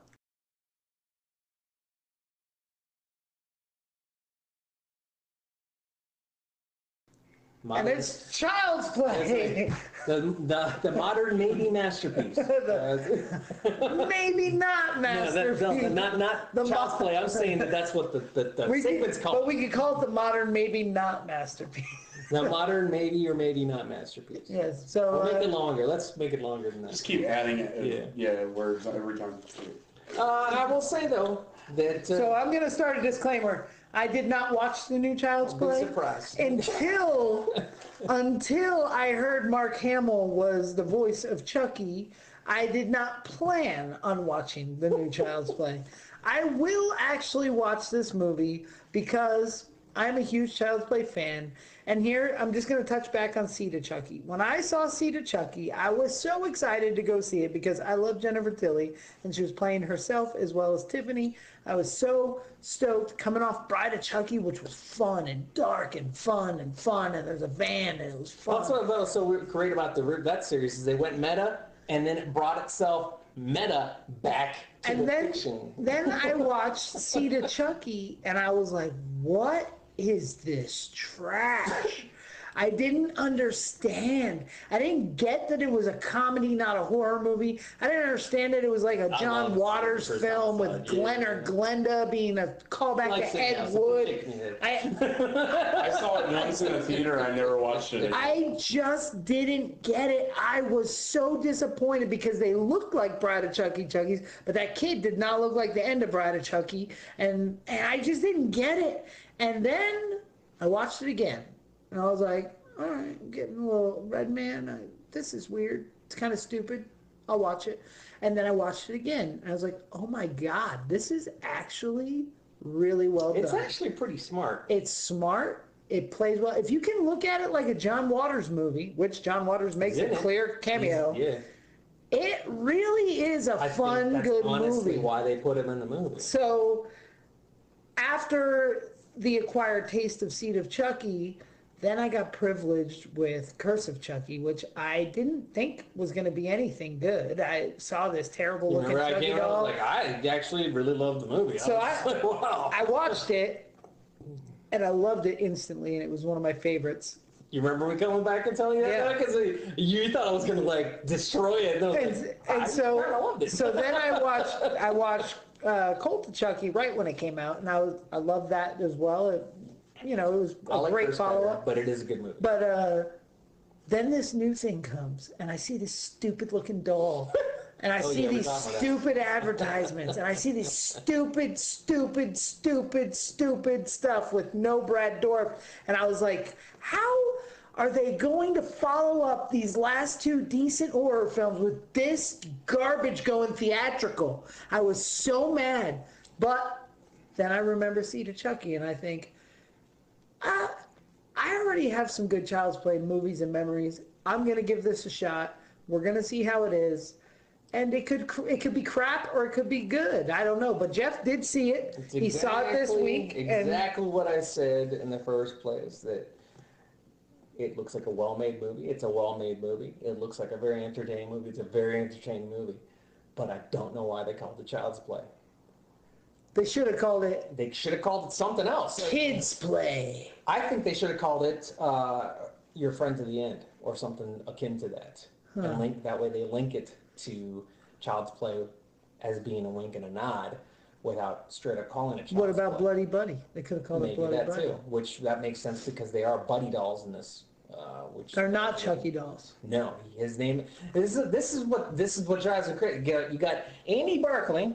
My and it's Child's Play! Like the, the, the modern maybe masterpiece. the, maybe not masterpiece. No, that, no, not not the Child's Play. I'm saying that that's what the, the, the segment's could, called. But we could call it the modern maybe not masterpiece. The modern maybe or maybe not masterpiece. Yes. So, we'll uh, make it longer. Let's make it longer than that. Just keep yeah. adding it. Yeah. yeah, words every time. Uh, I will say, though, that... Uh, so I'm going to start a disclaimer. I did not watch the new Child's Play until until I heard Mark Hamill was the voice of Chucky. I did not plan on watching the new Child's Play. I will actually watch this movie because I'm a huge Child's Play fan. And here, I'm just going to touch back on Seed of Chucky. When I saw Seed of Chucky, I was so excited to go see it because I love Jennifer Tilly, and she was playing herself as well as Tiffany. I was so stoked coming off Bride of Chucky, which was fun and dark and fun and fun, and there's a van, and it was fun. That's what I thought was so great about the that series is they went meta, and then it brought itself meta back to and the then, fiction. Then I watched Seed of Chucky, and I was like, what? Is this trash? I didn't understand. I didn't get that it was a comedy, not a horror movie. I didn't understand that it was like a John Waters film with Glenn or Glenda being a callback to Ed Wood. I, I saw it once in the theater. I never watched it again. I just didn't get it. I was so disappointed because they looked like Bride of Chucky Chucky's, but that kid did not look like the end of Bride of Chucky, and, and I just didn't get it. And then I watched it again, and I was like, all right, I'm getting a little red man. I, this is weird. It's kind of stupid. I'll watch it. And then I watched it again, and I was like, oh, my God, this is actually really well done. It's actually pretty smart. It's smart. It plays well. If you can look at it like a John Waters movie, which John Waters makes yeah. a clear cameo. Yeah. It really is a I fun, that's good honestly movie. Honestly, why they put him in the movie. So after... the acquired taste of Seed of Chucky, then I got privileged with Curse of Chucky, which I didn't think was going to be anything good. I saw this terrible looking Chucky came doll. Out, like, I actually really loved the movie. So I, was I, like, wow. I watched it, and I loved it instantly, and it was one of my favorites. You remember me coming back and telling you that? Because yeah. you thought I was going to like destroy it. No, and like, and I so, I loved it. So then I watched. I watched. Uh, Cult of Chucky right when it came out, and I was, I loved that as well. It, you know, it was a like great follow up. But it is a good movie. But uh, then this new thing comes, and I see this stupid looking doll, and I oh, see yeah, these stupid advertisements, and I see this stupid, stupid, stupid, stupid stuff with no Brad Dourif, and I was like, how are they going to follow up these last two decent horror films with this garbage going theatrical? I was so mad. But then I remember Seed of Chucky, and I think, uh, I already have some good Child's Play movies and memories. I'm going to give this a shot. We're going to see how it is. And it could it could be crap or it could be good. I don't know. But Jeff did see it. Exactly, he saw it this week. Exactly and, what I said in the first place, that it looks like a well-made movie. It's a well-made movie. It looks like a very entertaining movie. It's a very entertaining movie. But I don't know why they called it Child's Play. They should have called it... They should have called it something else. Kids Play. I think they should have called it uh, Your Friend to the End or something akin to that. Huh. And link, that way they link it to Child's Play as being a wink and a nod without straight up calling it Child's What about Play. Bloody Buddy? They could have called Maybe it Bloody that Buddy. Too, which that makes sense because they are Buddy dolls in this. Uh, which They're not uh, Chucky dolls. No. His name... This is, this is what this is what drives me crazy. You got Andy Barclay,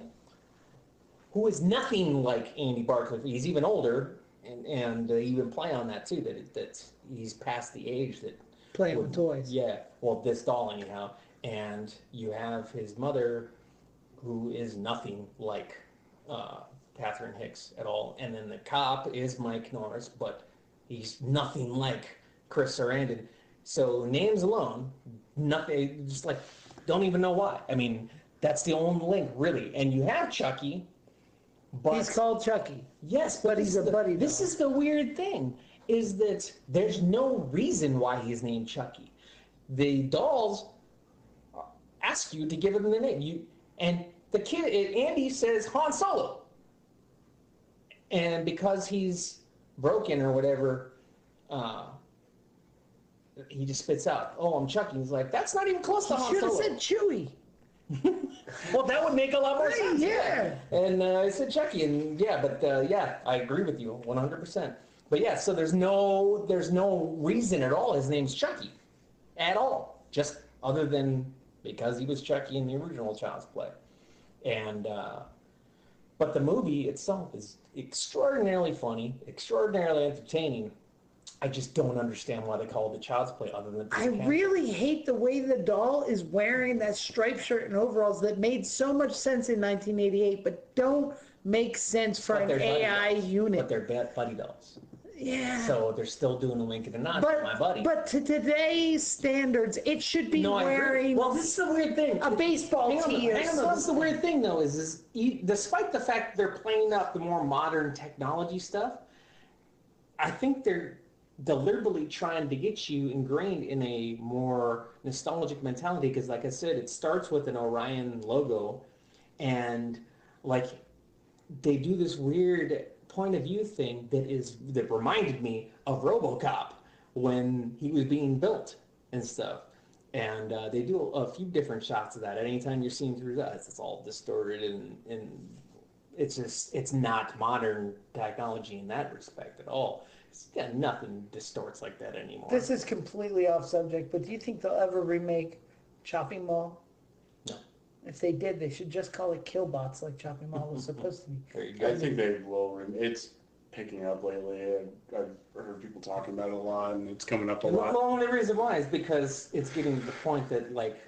who is nothing like Andy Barclay. He's even older, and, and they even play on that, too, that, that he's past the age that... Playing with toys. Yeah. Well, this doll, anyhow. And you have his mother, who is nothing like uh, Catherine Hicks at all. And then the cop is Mike Norris, but he's nothing like Chris Sarandon. So names alone, nothing, just like, don't even know why. I mean, that's the only link, really. And you have Chucky... But, he's called Chucky. Yes, but he's a the, buddy. This is the weird thing, is that there's no reason why he's named Chucky. The dolls ask you to give him the name. You and the kid Andy says Han Solo, and because he's broken or whatever, uh, he just spits out, "Oh, I'm Chucky." He's like, "That's not even close to Han Solo." You should have said Chewie. Well, that would make a lot more sense. Yeah, yeah. And uh, I said Chucky, and yeah, but uh, yeah, I agree with you one hundred percent. But yeah, so there's no there's no reason at all his name's Chucky, at all. Just other than because he was Chucky in the original Child's Play, and uh, but the movie itself is extraordinarily funny, extraordinarily entertaining. I just don't understand why they call it the Child's Play other than... I cancer. really hate the way the doll is wearing that striped shirt and overalls that made so much sense in nineteen eighty-eight, but don't make sense for but an A I unit. But they're buddy dolls. Yeah. So they're still doing a wink and a nod to My Buddy. But to today's standards, it should be no, wearing... Well, this is the weird thing. A baseball hang tee on, or hang something. On, this is the weird thing, though, is, is you, despite the fact they're playing up the more modern technology stuff, I think they're... deliberately trying to get you ingrained in a more nostalgic mentality, because like I said, it starts with an Orion logo, and like they do this weird point of view thing that is that reminded me of RoboCop when he was being built and stuff, and uh, they do a few different shots of that. Anytime you're seeing through that, it's all distorted, and, and it's just it's not modern technology in that respect at all. Yeah, nothing distorts like that anymore. This is completely off subject, but do you think they'll ever remake Chopping Mall? No. If they did, they should just call it Killbots, like Chopping Mall was supposed to be. There you go. I, I think they will. It's picking up lately. I, I've heard people talking about it a lot, and it's coming up a lot. The only reason why is because it's getting to the point that, like...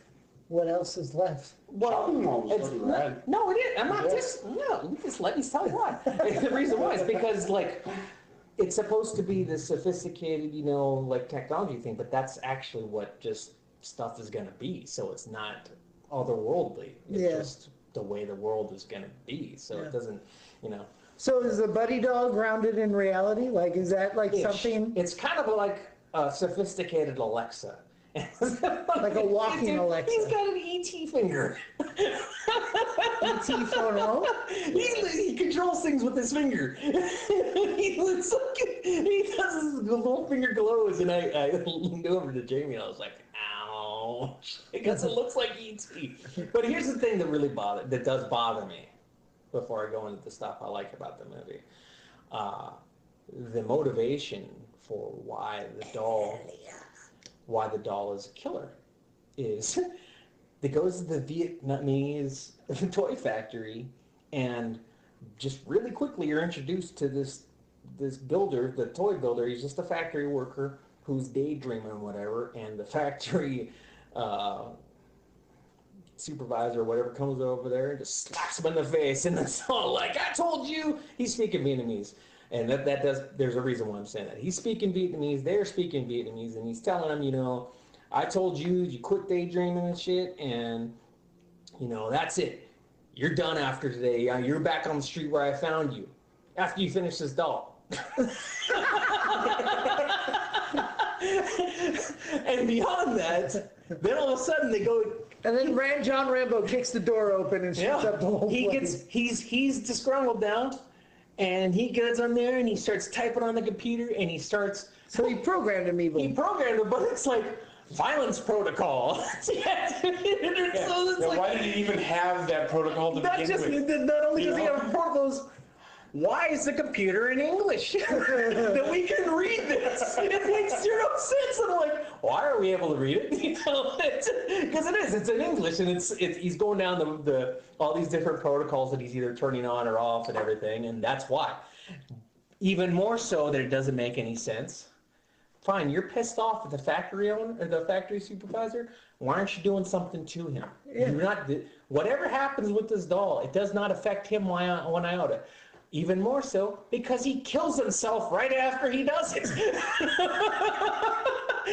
What else is left? Well, Chopping Mall was it's not, bad. No, it is. I'm not yeah. just... No, just let me tell you why. The reason why is because, like... It's supposed to be this sophisticated, you know, like technology thing, but that's actually what just stuff is going to be. So it's not otherworldly. It's yeah. just the way the world is going to be. So yeah. it doesn't, you know. So is the buddy doll grounded in reality? Like, is that like Ish. something? It's kind of like a sophisticated Alexa. Like a walking Dude, Alexa. He's got an E T finger. E T phone. He, he controls things with his finger. he looks like he does his little finger glows, and I, I leaned over to Jamie and I was like, "Ouch!" Because it looks like E T. But here's the thing that really bothered, that does bother me. Before I go into the stuff I like about the movie, uh, the motivation for why the doll. Why the doll is a killer is it goes to the Vietnamese toy factory, and just really quickly you're introduced to this this builder, the toy builder. He's just a factory worker who's daydreaming or whatever, and the factory uh, supervisor or whatever comes over there and just slaps him in the face, and it's all like, "I told you!" He's speaking Vietnamese. And that, that does, there's a reason why I'm saying that. He's speaking Vietnamese, they're speaking Vietnamese, and he's telling them, you know, I told you, you quit daydreaming and shit, and, you know, that's it. You're done after today. You're back on the street where I found you. After you finish this doll. And beyond that, then all of a sudden they go. And then Ram, John Rambo kicks the door open and shuts yeah, up the whole he place. Gets, he's, he's disgruntled now, and he gets on there and he starts typing on the computer and he starts. So he programmed him evil. He programmed him, but it's like violence protocol. yeah. So it's now, like, why did he even have that protocol to begin just, with? Not only does he have protocols, why is the computer in English that we can read this? It makes zero sense. And I'm like, why are we able to read it? You know, because it is. It's in English, and it's, it's he's going down the, the all these different protocols that he's either turning on or off and everything, and that's why. Even more so that it doesn't make any sense. Fine, you're pissed off at the factory owner, or the factory supervisor. Why aren't you doing something to him? Yeah. You're not. Whatever happens with this doll, it does not affect him one iota. Even more so, because he kills himself right after he does it.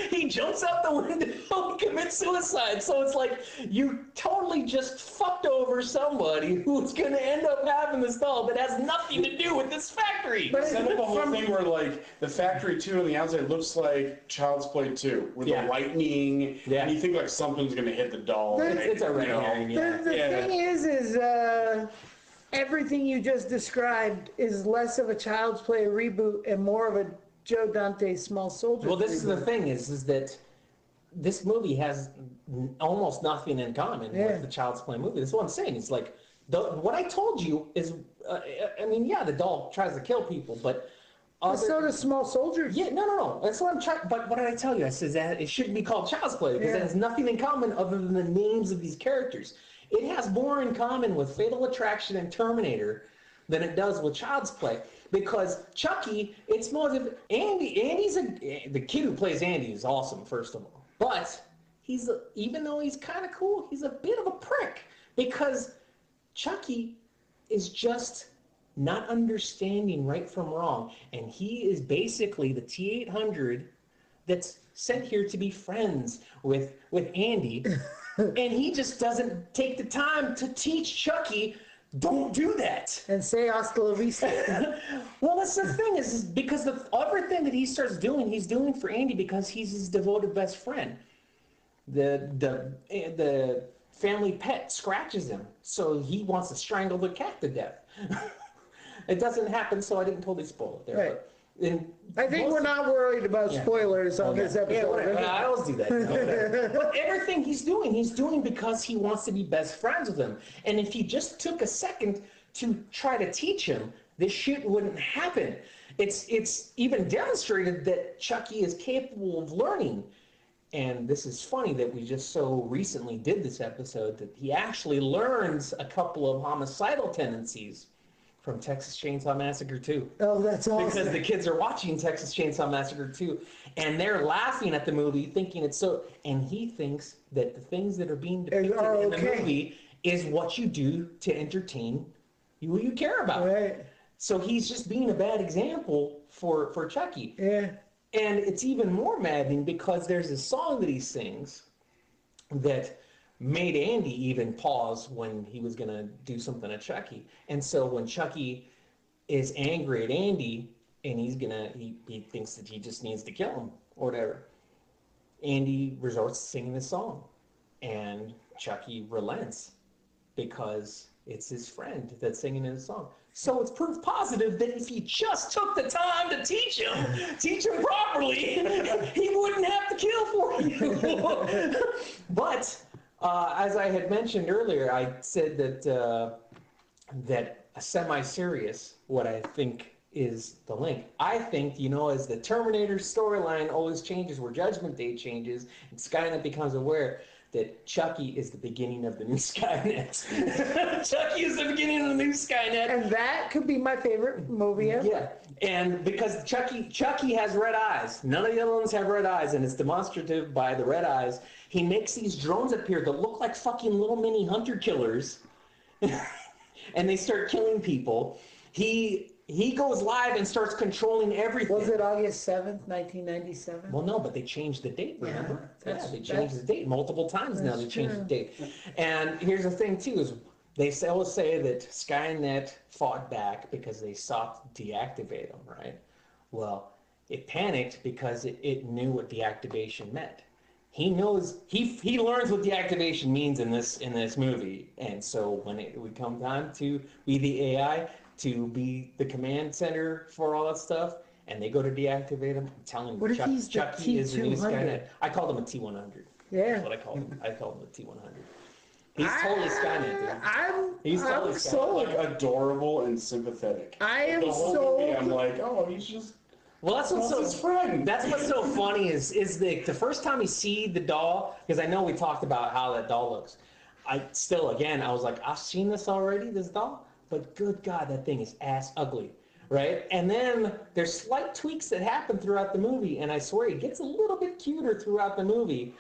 He jumps out the window and commits suicide. So it's like, you totally just fucked over somebody who's going to end up having this doll that has nothing to do with this factory. But set up a whole thing where, like, the factory two on the outside looks like Child's Play two, with yeah. the lightning, yeah. and you think, like, something's going to hit the doll. The, it's a red herring, yeah. The, the yeah. thing is, is, uh... everything you just described is less of a Child's Play reboot and more of a Joe Dante Small Soldiers. Well, this reboot. Is the thing is, is that this movie has almost nothing in common yeah. with the Child's Play movie. That's what I'm saying. It's like, the, what I told you is, uh, I mean, yeah, the doll tries to kill people, but... Other, it's not a Small Soldiers. Yeah, no, no, no. That's what I'm trying... But what did I tell you? I said that it shouldn't be called Child's Play because yeah. it has nothing in common other than the names of these characters. It has more in common with Fatal Attraction and Terminator than it does with Child's Play, because Chucky, it's more than Andy. Andy's a, the kid who plays Andy is awesome, first of all, but he's a, even though he's kind of cool, he's a bit of a prick because Chucky is just not understanding right from wrong, and he is basically the T eight hundred that's sent here to be friends with with Andy. And he just doesn't take the time to teach Chucky, don't do that. And say hasta la vista. Well, that's the thing, is, is because the everything that he starts doing, he's doing for Andy because he's his devoted best friend. The, the, the family pet scratches him, so he wants to strangle the cat to death. It doesn't happen, so I didn't totally spoil it there. Right. But. And I think we're not worried about yeah. spoilers on okay. this episode. Yeah, I always do that. Okay. But everything he's doing, he's doing because he wants to be best friends with him. And if he just took a second to try to teach him, this shit wouldn't happen. It's it's even demonstrated that Chucky is capable of learning. And this is funny that we just so recently did this episode that he actually learns a couple of homicidal tendencies from Texas Chainsaw Massacre two. Oh, that's awesome. Because the kids are watching Texas Chainsaw Massacre two, and they're laughing at the movie, thinking it's so... And he thinks that the things that are being depicted are okay. in the movie is what you do to entertain who you care about. Right. So he's just being a bad example for, for Chucky. Yeah. And it's even more maddening because there's a song that he sings that... made Andy even pause when he was going to do something to Chucky. And so when Chucky is angry at Andy and he's going to, he, he thinks that he just needs to kill him or whatever, Andy resorts to singing this song. And Chucky relents because it's his friend that's singing his song. So it's proof positive that if he just took the time to teach him, teach him properly, he wouldn't have to kill for you. But... Uh, as I had mentioned earlier, I said that uh, that semi-serious, what I think is the link. I think, you know, as the Terminator storyline always changes, where Judgment Day changes, and Skynet becomes aware that Chucky is the beginning of the new Skynet. Chucky is the beginning of the new Skynet. And that could be my favorite movie ever. Yeah, and because Chucky Chucky has red eyes. None of the other ones have red eyes, and it's demonstrative by the red eyes. He makes these drones appear that look like fucking little mini hunter killers, and they start killing people. He... He goes live and starts controlling everything. Was it August seventh, nineteen ninety-seven? Well, no, but they changed the date, remember? Yeah, that's, yeah they changed the date multiple times now. They changed the date. And here's the thing, too, is they always say that Skynet fought back because they sought to deactivate them, right? Well, It panicked because it, it knew what the activation meant. He knows he he learns what the activation means in this in this movie, and so when it would come time to be the A I, to be the command center for all that stuff, and they go to deactivate him, I'm telling you, Chuck, Chucky is the new Skynet. I called him a T one hundred. Yeah, that's what I called him. I called him a T one hundred. He's totally Skynet, dude. I'm, he's totally I'm Skynet. So like adorable and sympathetic. I am the whole so. Movie, I'm like, oh, he's just. Well, that's what's so his friend. That's what's so funny is is the the first time you see the doll, because I know we talked about how that doll looks. I still again I was like, I've seen this already, this doll, but good God, that thing is ass ugly, right? And then there's slight tweaks that happen throughout the movie, and I swear it gets a little bit cuter throughout the movie.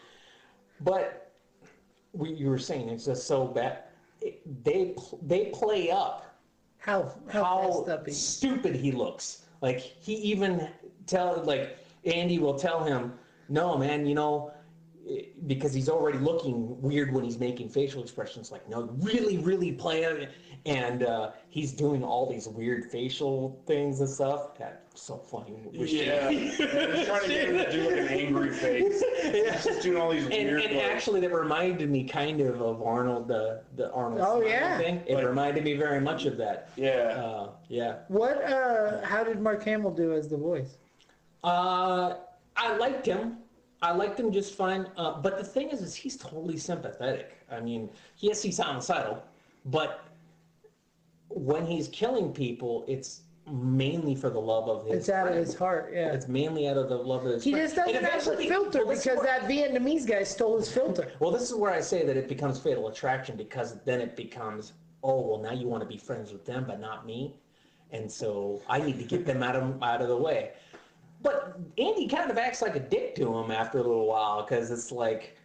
But we, you were saying it's just so bad. It, they they play up how how, how stupid he looks. Like, he even tell, like, Andy will tell him, no, man, you know, because he's already looking weird when he's making facial expressions. Like, no, really, really play it. And uh, he's doing all these weird facial things and stuff. That's so funny. Yeah. He's trying to get him to do, like, an angry face. Yeah. He's just doing all these and, weird And like... actually, that reminded me kind of of Arnold, the, the Arnold oh, yeah. thing. It like, reminded me very much of that. Yeah. Uh, yeah. What, uh, how did Mark Hamill do as the voice? Uh, I liked him. I liked him just fine. Uh, but the thing is, is he's totally sympathetic. I mean, yes, he's homicidal, but when he's killing people, it's mainly for the love of his It's out friend. Of his heart, yeah. It's mainly out of the love of his He friend. Just doesn't have a filter well, because that Vietnamese guy stole his filter. Well, this is where I say that it becomes fatal attraction because then it becomes, oh, well, now you want to be friends with them but not me, and so I need to get them out of out of the way. But Andy kind of acts like a dick to him after a little while because it's like,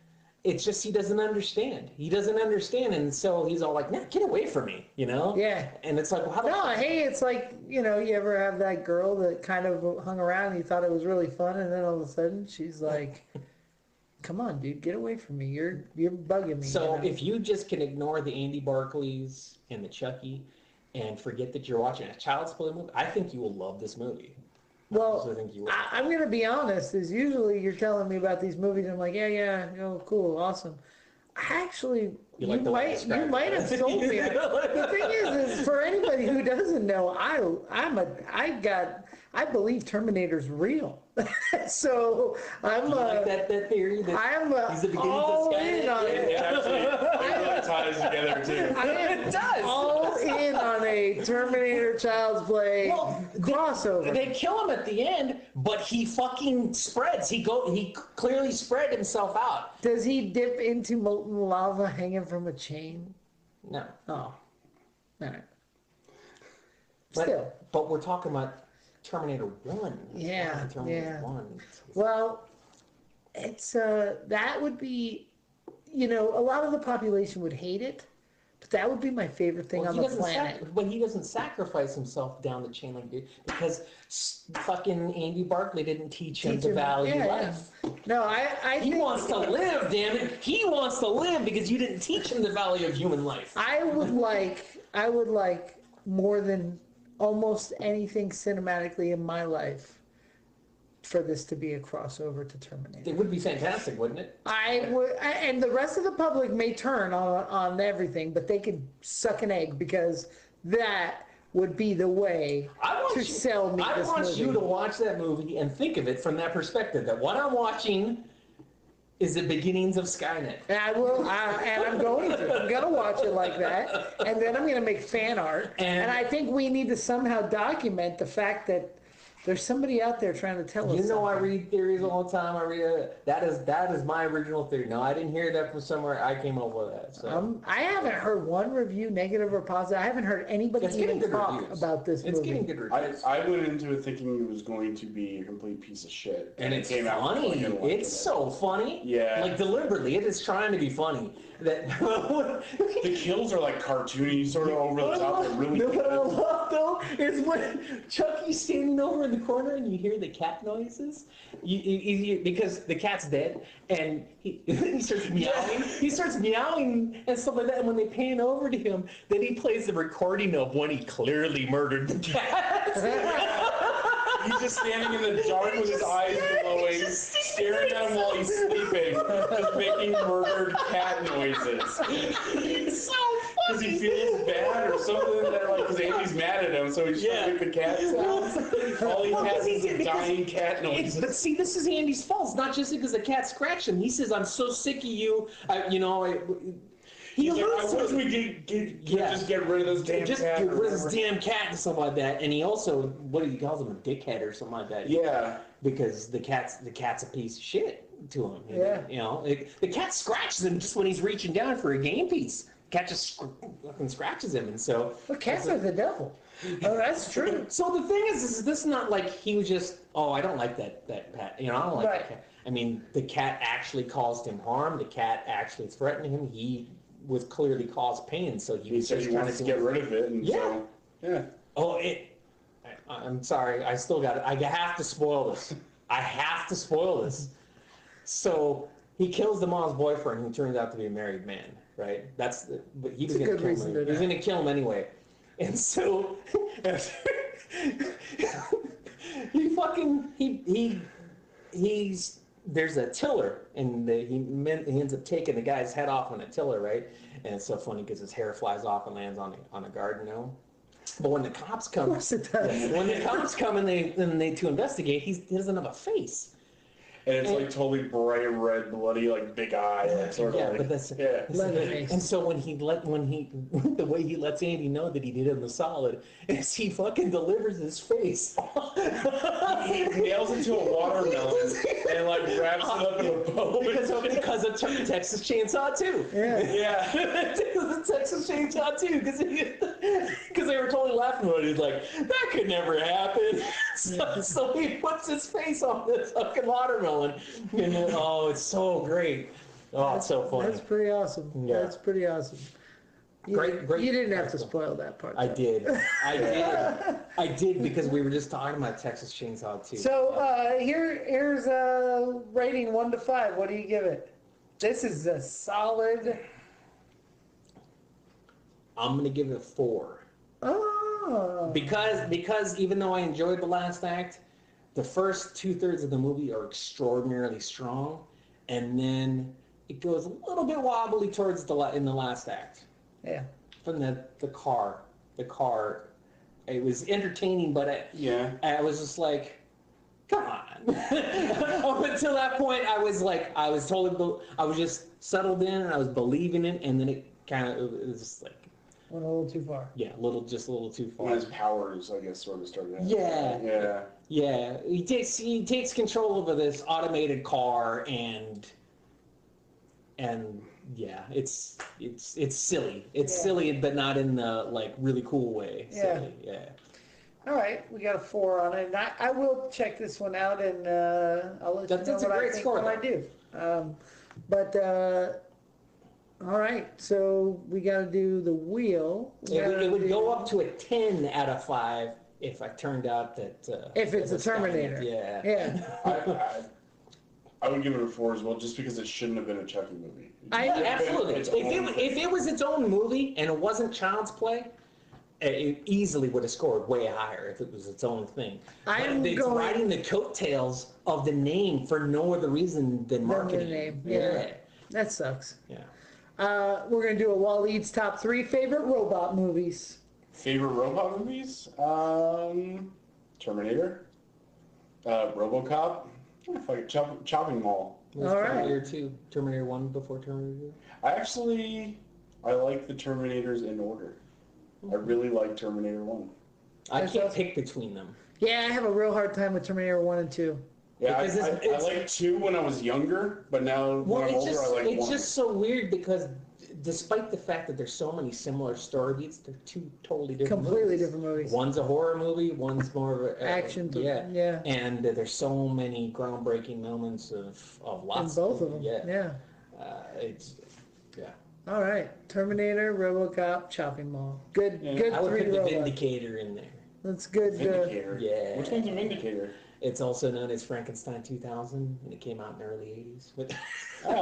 it's just he doesn't understand. He doesn't understand, and so he's all like, nah, get away from me, you know? Yeah. And it's like, well, how do I... No, hey, it's like, you know, you ever have that girl that kind of hung around and you thought it was really fun, and then all of a sudden she's like, come on, dude, get away from me. You're you're bugging me. So you know? If you just can ignore the Andy Barclays and the Chucky and forget that you're watching a Child's Play movie, I think you will love this movie. Well, I think you I, I'm going to be honest, is usually you're telling me about these movies, and I'm like, yeah, yeah, you know, cool, awesome. I actually, you, like you, might, you might have sold me. The thing is, is, for anybody who doesn't know, I I'm a, I got, I believe Terminator's real. So I'm a, like that, that theory that I'm a, he's the beginning all of the in on it. It actually it ties together too. I am it does. All in on a Terminator Child's Play well, crossover. They, they kill him at the end, but he fucking spreads. He go. He clearly spread himself out. Does he dip into molten lava hanging from a chain? No. Oh. All right. But, Still. But we're talking about Terminator one. Yeah. Terminator yeah. one. Well, it's uh that would be, you know, a lot of the population would hate it, but that would be my favorite thing well, on the planet. Sac- but he doesn't sacrifice himself down the chain like dude because fucking Andy Barclay didn't teach, teach him the value of yeah, life. Yeah. No, I. I he think... wants to live, damn it. He wants to live because you didn't teach him the value of human life. I would like. I would like more than almost anything cinematically in my life for this to be a crossover to Terminator. It would be fantastic, wouldn't it? I would, and the rest of the public may turn on on everything, but they could suck an egg because that would be the way I want to you, sell me I this want movie. You to watch that movie and think of it from that perspective, that what I'm watching is the beginnings of Skynet. And I will, I, and I'm going to. I'm going to watch it like that, and then I'm going to make fan art. And, and I think we need to somehow document the fact that there's somebody out there trying to tell us. You know, something. I read theories all the time. I read uh, that is that is my original theory. No, I didn't hear that from somewhere. I came up with that. So um, I haven't heard one review, negative or positive. I haven't heard anybody it's even talk reviews. About this it's movie. It's getting good reviews. I, I went into it thinking it was going to be a complete piece of shit, and, and it came funny. out. Funny. It's so funny. Yeah. Like deliberately, it is trying to be funny. That the kills are like cartoony, sort of over the top. They're really. What I love though is when Chucky's standing over in the corner and you hear the cat noises, you, you, you, because the cat's dead, and he, he starts meowing. He starts meowing and stuff like that. And when they pan over to him, then he plays the recording of when he clearly murdered the cat. He's just standing in the dark with his eyes glowing, staring at him while he's sleeping, just making murdered cat noises. It's so funny. Because he feels bad or something, that like because Andy's mad at him, so he's yeah. trying to make the cat sounds. All he has is a dying cat noises. But see, this is Andy's fault. It's not just because the cat's scratching. He says, "I'm so sick of you." I, you know. I, He like, I wish we could, could, could yeah. just get rid of this damn just cat. Just get rid of this damn cat and stuff like that. And he also, what do you call him, a dickhead or something like that? Yeah. Because the cat's the cat's a piece of shit to him. Yeah. You know, it, the cat scratches him just when he's reaching down for a game piece. The cat just fucking scratches him, and so. Well, cats are the devil. Oh, that's true. So the thing is, is this is not like he was just, oh, I don't like that that cat. You know, I don't like right. that cat. I mean, the cat actually caused him harm. The cat actually threatened him. He. Was clearly caused pain, so he, he was said just he wanted to get rid of it. And yeah, so, yeah. Oh, it. I, I'm sorry, I still got it. I have to spoil this. I have to spoil this. So he kills the mom's boyfriend, who turns out to be a married man, right? That's. The, but he was going to kill him. He was going to kill him anyway, and so he fucking he he he's. There's a tiller, and the, he, men, he ends up taking the guy's head off on a tiller, right? And it's so funny because his hair flies off and lands on a, on a garden elm. But when the cops come, of course it does. When the cops come and they and they to investigate, he's, he doesn't have a face. And it's and, like totally bright red, bloody, like big eye, like sort yeah, of. Like, but that's, yeah, that's and so when he let when he the way he lets Andy know that he did him a solid is he fucking delivers his face. He nails into a watermelon and like wraps it up in a bow. Because of, because of Texas Chainsaw two. Yeah. Yeah. Because of Texas Chainsaw two. Because they were totally laughing about it. He's like, that could never happen. So, so he puts his face on this fucking watermelon. And then, oh, it's so great. Oh, that's, it's so funny. That's pretty awesome. Yeah. That's pretty awesome. You, great, great. You didn't have to spoil that part. Though. I did. I did. I did because we were just talking about Texas Chainsaw two. So uh, here, here's a rating one to five. What do you give it? This is a solid. I'm gonna give it a four. Oh. Because because even though I enjoyed the last act, the first two thirds of the movie are extraordinarily strong, and then it goes a little bit wobbly towards the in the last act. Yeah, from the the car, the car, it was entertaining, but I, yeah, I was just like, come on. Up until that point, I was like, I was totally, I was just settled in, and I was believing it, and then it kind of it was just like went a little too far. Yeah, a little, just a little too far. When his powers, I guess, sort of started. Yeah, yeah, yeah. He takes he takes control over this automated car and. And yeah, it's it's it's silly. It's yeah. silly, but not in the like really cool way. Silly. Yeah. Yeah. All right, we got a four on it. And I, I will check this one out, and uh, I'll let that, you know what I think when I do. Um, but uh, all right, so we got to do the wheel. We yeah, it would do... go up to a ten out of five if I turned out that. Uh, if it's a Terminator. Yeah. Yeah. I, I... I would give it a four as well, just because it shouldn't have been a Chucky movie. I absolutely. If it, if it was its own movie and it wasn't Child's Play, it easily would have scored way higher if it was its own thing. I'm it's going... riding the coattails of the name for no other reason than marketing. Name. Yeah. Yeah, that sucks. Yeah. Uh, we're gonna do a Waleed's top three favorite robot movies. Favorite robot movies? Um, Terminator, uh, RoboCop. Like chop, chopping mall. Was All Terminator right. two, Terminator one before Terminator two? I actually, I like the Terminators in order. Mm-hmm. I really like Terminator one. I That's can't awesome. pick between them. Yeah, I have a real hard time with Terminator one and two. Yeah, because I, I, I liked two when I was younger, but now well, when I'm older, just, I like it's one. It's just so weird because despite the fact that there's so many similar story beats, they're two totally different Completely movies. different movies. One's a horror movie, one's more of a... action. Uh, yeah. yeah. And uh, there's so many groundbreaking moments of, of lots In both of, of them. Yeah. yeah. Uh, it's... Yeah. All right. Terminator, RoboCop, Chopping Mall. Good, yeah. good I would three put the robots. Vindicator in there. That's good. Vindicator? Uh, yeah. Which one's a Vindicator? It's also known as Frankenstein two thousand, and it came out in the early eighties. Oh.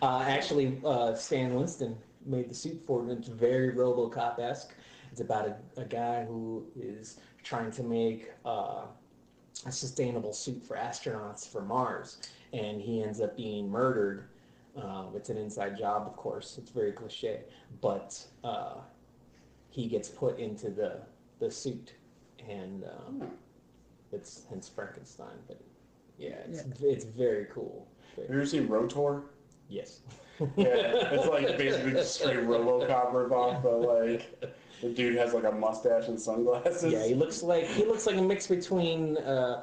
uh, actually, uh, Stan Winston made the suit for it, and it's very RoboCop-esque. It's about a, a guy who is trying to make uh, a sustainable suit for astronauts for Mars, and he ends up being murdered. Uh, it's an inside job, of course. It's very cliche, but uh, he gets put into the the suit, and um, it's hence Frankenstein. But yeah, it's yeah. it's very cool. Have you ever seen Rotor? Yes. Yeah, it's like basically just straight RoboCop ripoff, yeah. but like the dude has like a mustache and sunglasses. Yeah, he looks like he looks like a mix between uh,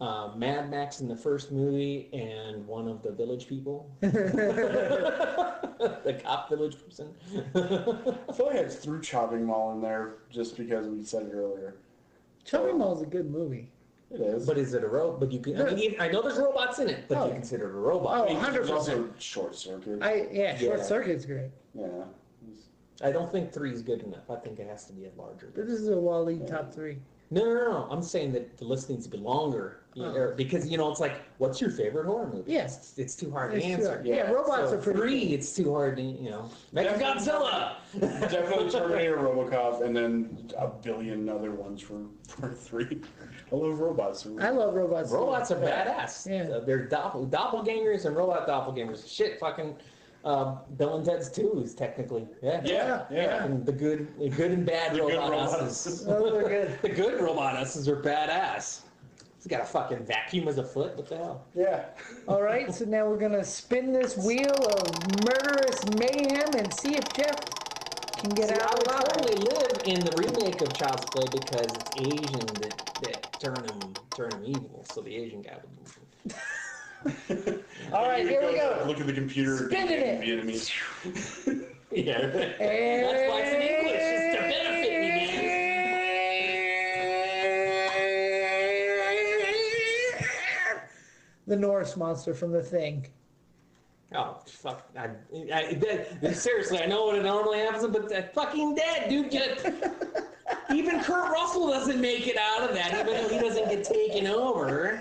uh, Mad Max in the first movie and one of the Village People, the cop Village person. I feel like I threw Chopping Mall in there just because we said it earlier. Chopping um, Mall is a good movie. It is. But is it a robot? But you can. I, mean, I know there's robots in it, but oh, you consider it a robot. Oh, one hundred percent. Also Short Circuit. I yeah, Short yeah. Circuit's great. Yeah. I don't think three is good enough. I think it has to be a larger. This is a Waleed yeah. top three. No, no, no, no. I'm saying that the list needs to be longer, you know, oh. because you know it's like, what's your favorite horror movie? Yes, yeah. it's, it's too hard it's to answer. Hard. Yeah. yeah, robots so are pretty. Three, it's too hard to you know. Mecha Godzilla. Definitely Terminator, RoboCop, and then a billion other ones for for three. I love robots. I love robots. Robots are yeah. badass. Yeah. Uh, they're doppel doppelgangers and robot doppelgangers. Shit, fucking uh, Bill and Ted's two is technically. Yeah. Yeah. yeah. yeah. And the good, the good and bad the robot asses. Oh, they're good. The good robot asses are badass. It's got a fucking vacuum as a foot. What the hell? Yeah. All right. So now we're gonna spin this wheel of murderous mayhem and see if Jeff can get see, out. I would totally live in the remake of Child's Play because it's Asian that. that turn him, turn him evil, so the Asian guy would lose him. All right, here we go. Look at the computer. Spinning it. Vietnamese. yeah. And that's why it's in English. It's to benefit me, man. The Norse monster from The Thing. Oh, fuck. I, I, that, seriously, I know what it normally happens, but that fucking dead, dude. Just... Even Kurt Russell doesn't make it out of that, even though he doesn't get taken over.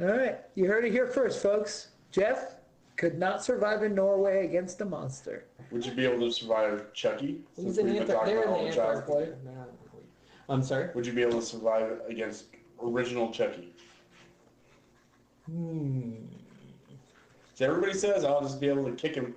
All right. You heard it here first, folks. Jeff could not survive in Norway against a monster. Would you be able to survive Chucky? He's an anti- they're in the Antarctic. I'm sorry? Would you be able to survive against original Chucky? Hmm. So everybody says I'll just be able to kick him.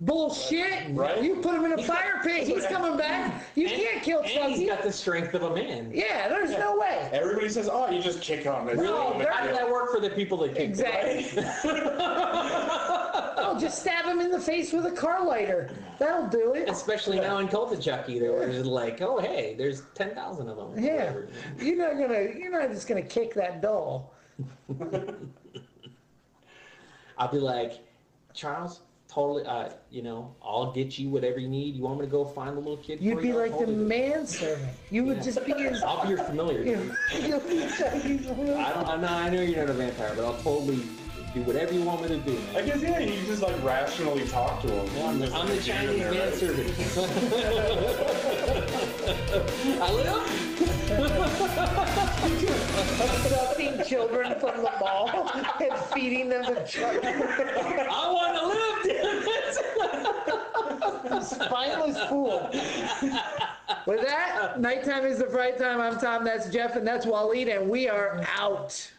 Bullshit! Right? You put him in a he's fire got, pit. He's coming back. You and, can't kill Chucky. He's got the strength of a man. Yeah, there's yeah. no way. Everybody says, "Oh, you just kick on it." No, how did that work for the people that kicked exactly. him? Exactly. Oh, just stab him in the face with a car lighter. That'll do it. Especially now in Cult of Chucky, they were just like, "Oh, hey, there's ten thousand of them." Yeah, whatever. You're not gonna. You're not just gonna kick that doll. I'll be like, Charles. Totally, uh, you know, I'll get you whatever you need. You want me to go find the little kid? You'd for be you? like the manservant. You would yeah. just be. His... I'll be your familiar. Dude. You'll be I don't. I'm not, I know you're not a vampire, but I'll totally do whatever you want me to do. Man. I guess yeah, you just like rationally talk to him. Yeah, I'm, just, I'm like, the Chinese there, manservant. I live. Abducting children from the mall and feeding them the Chucky. I want to live. Spineless fool. With that, nighttime is the fright time. I'm Tom, that's Jeff, and that's Waleed, and we are out.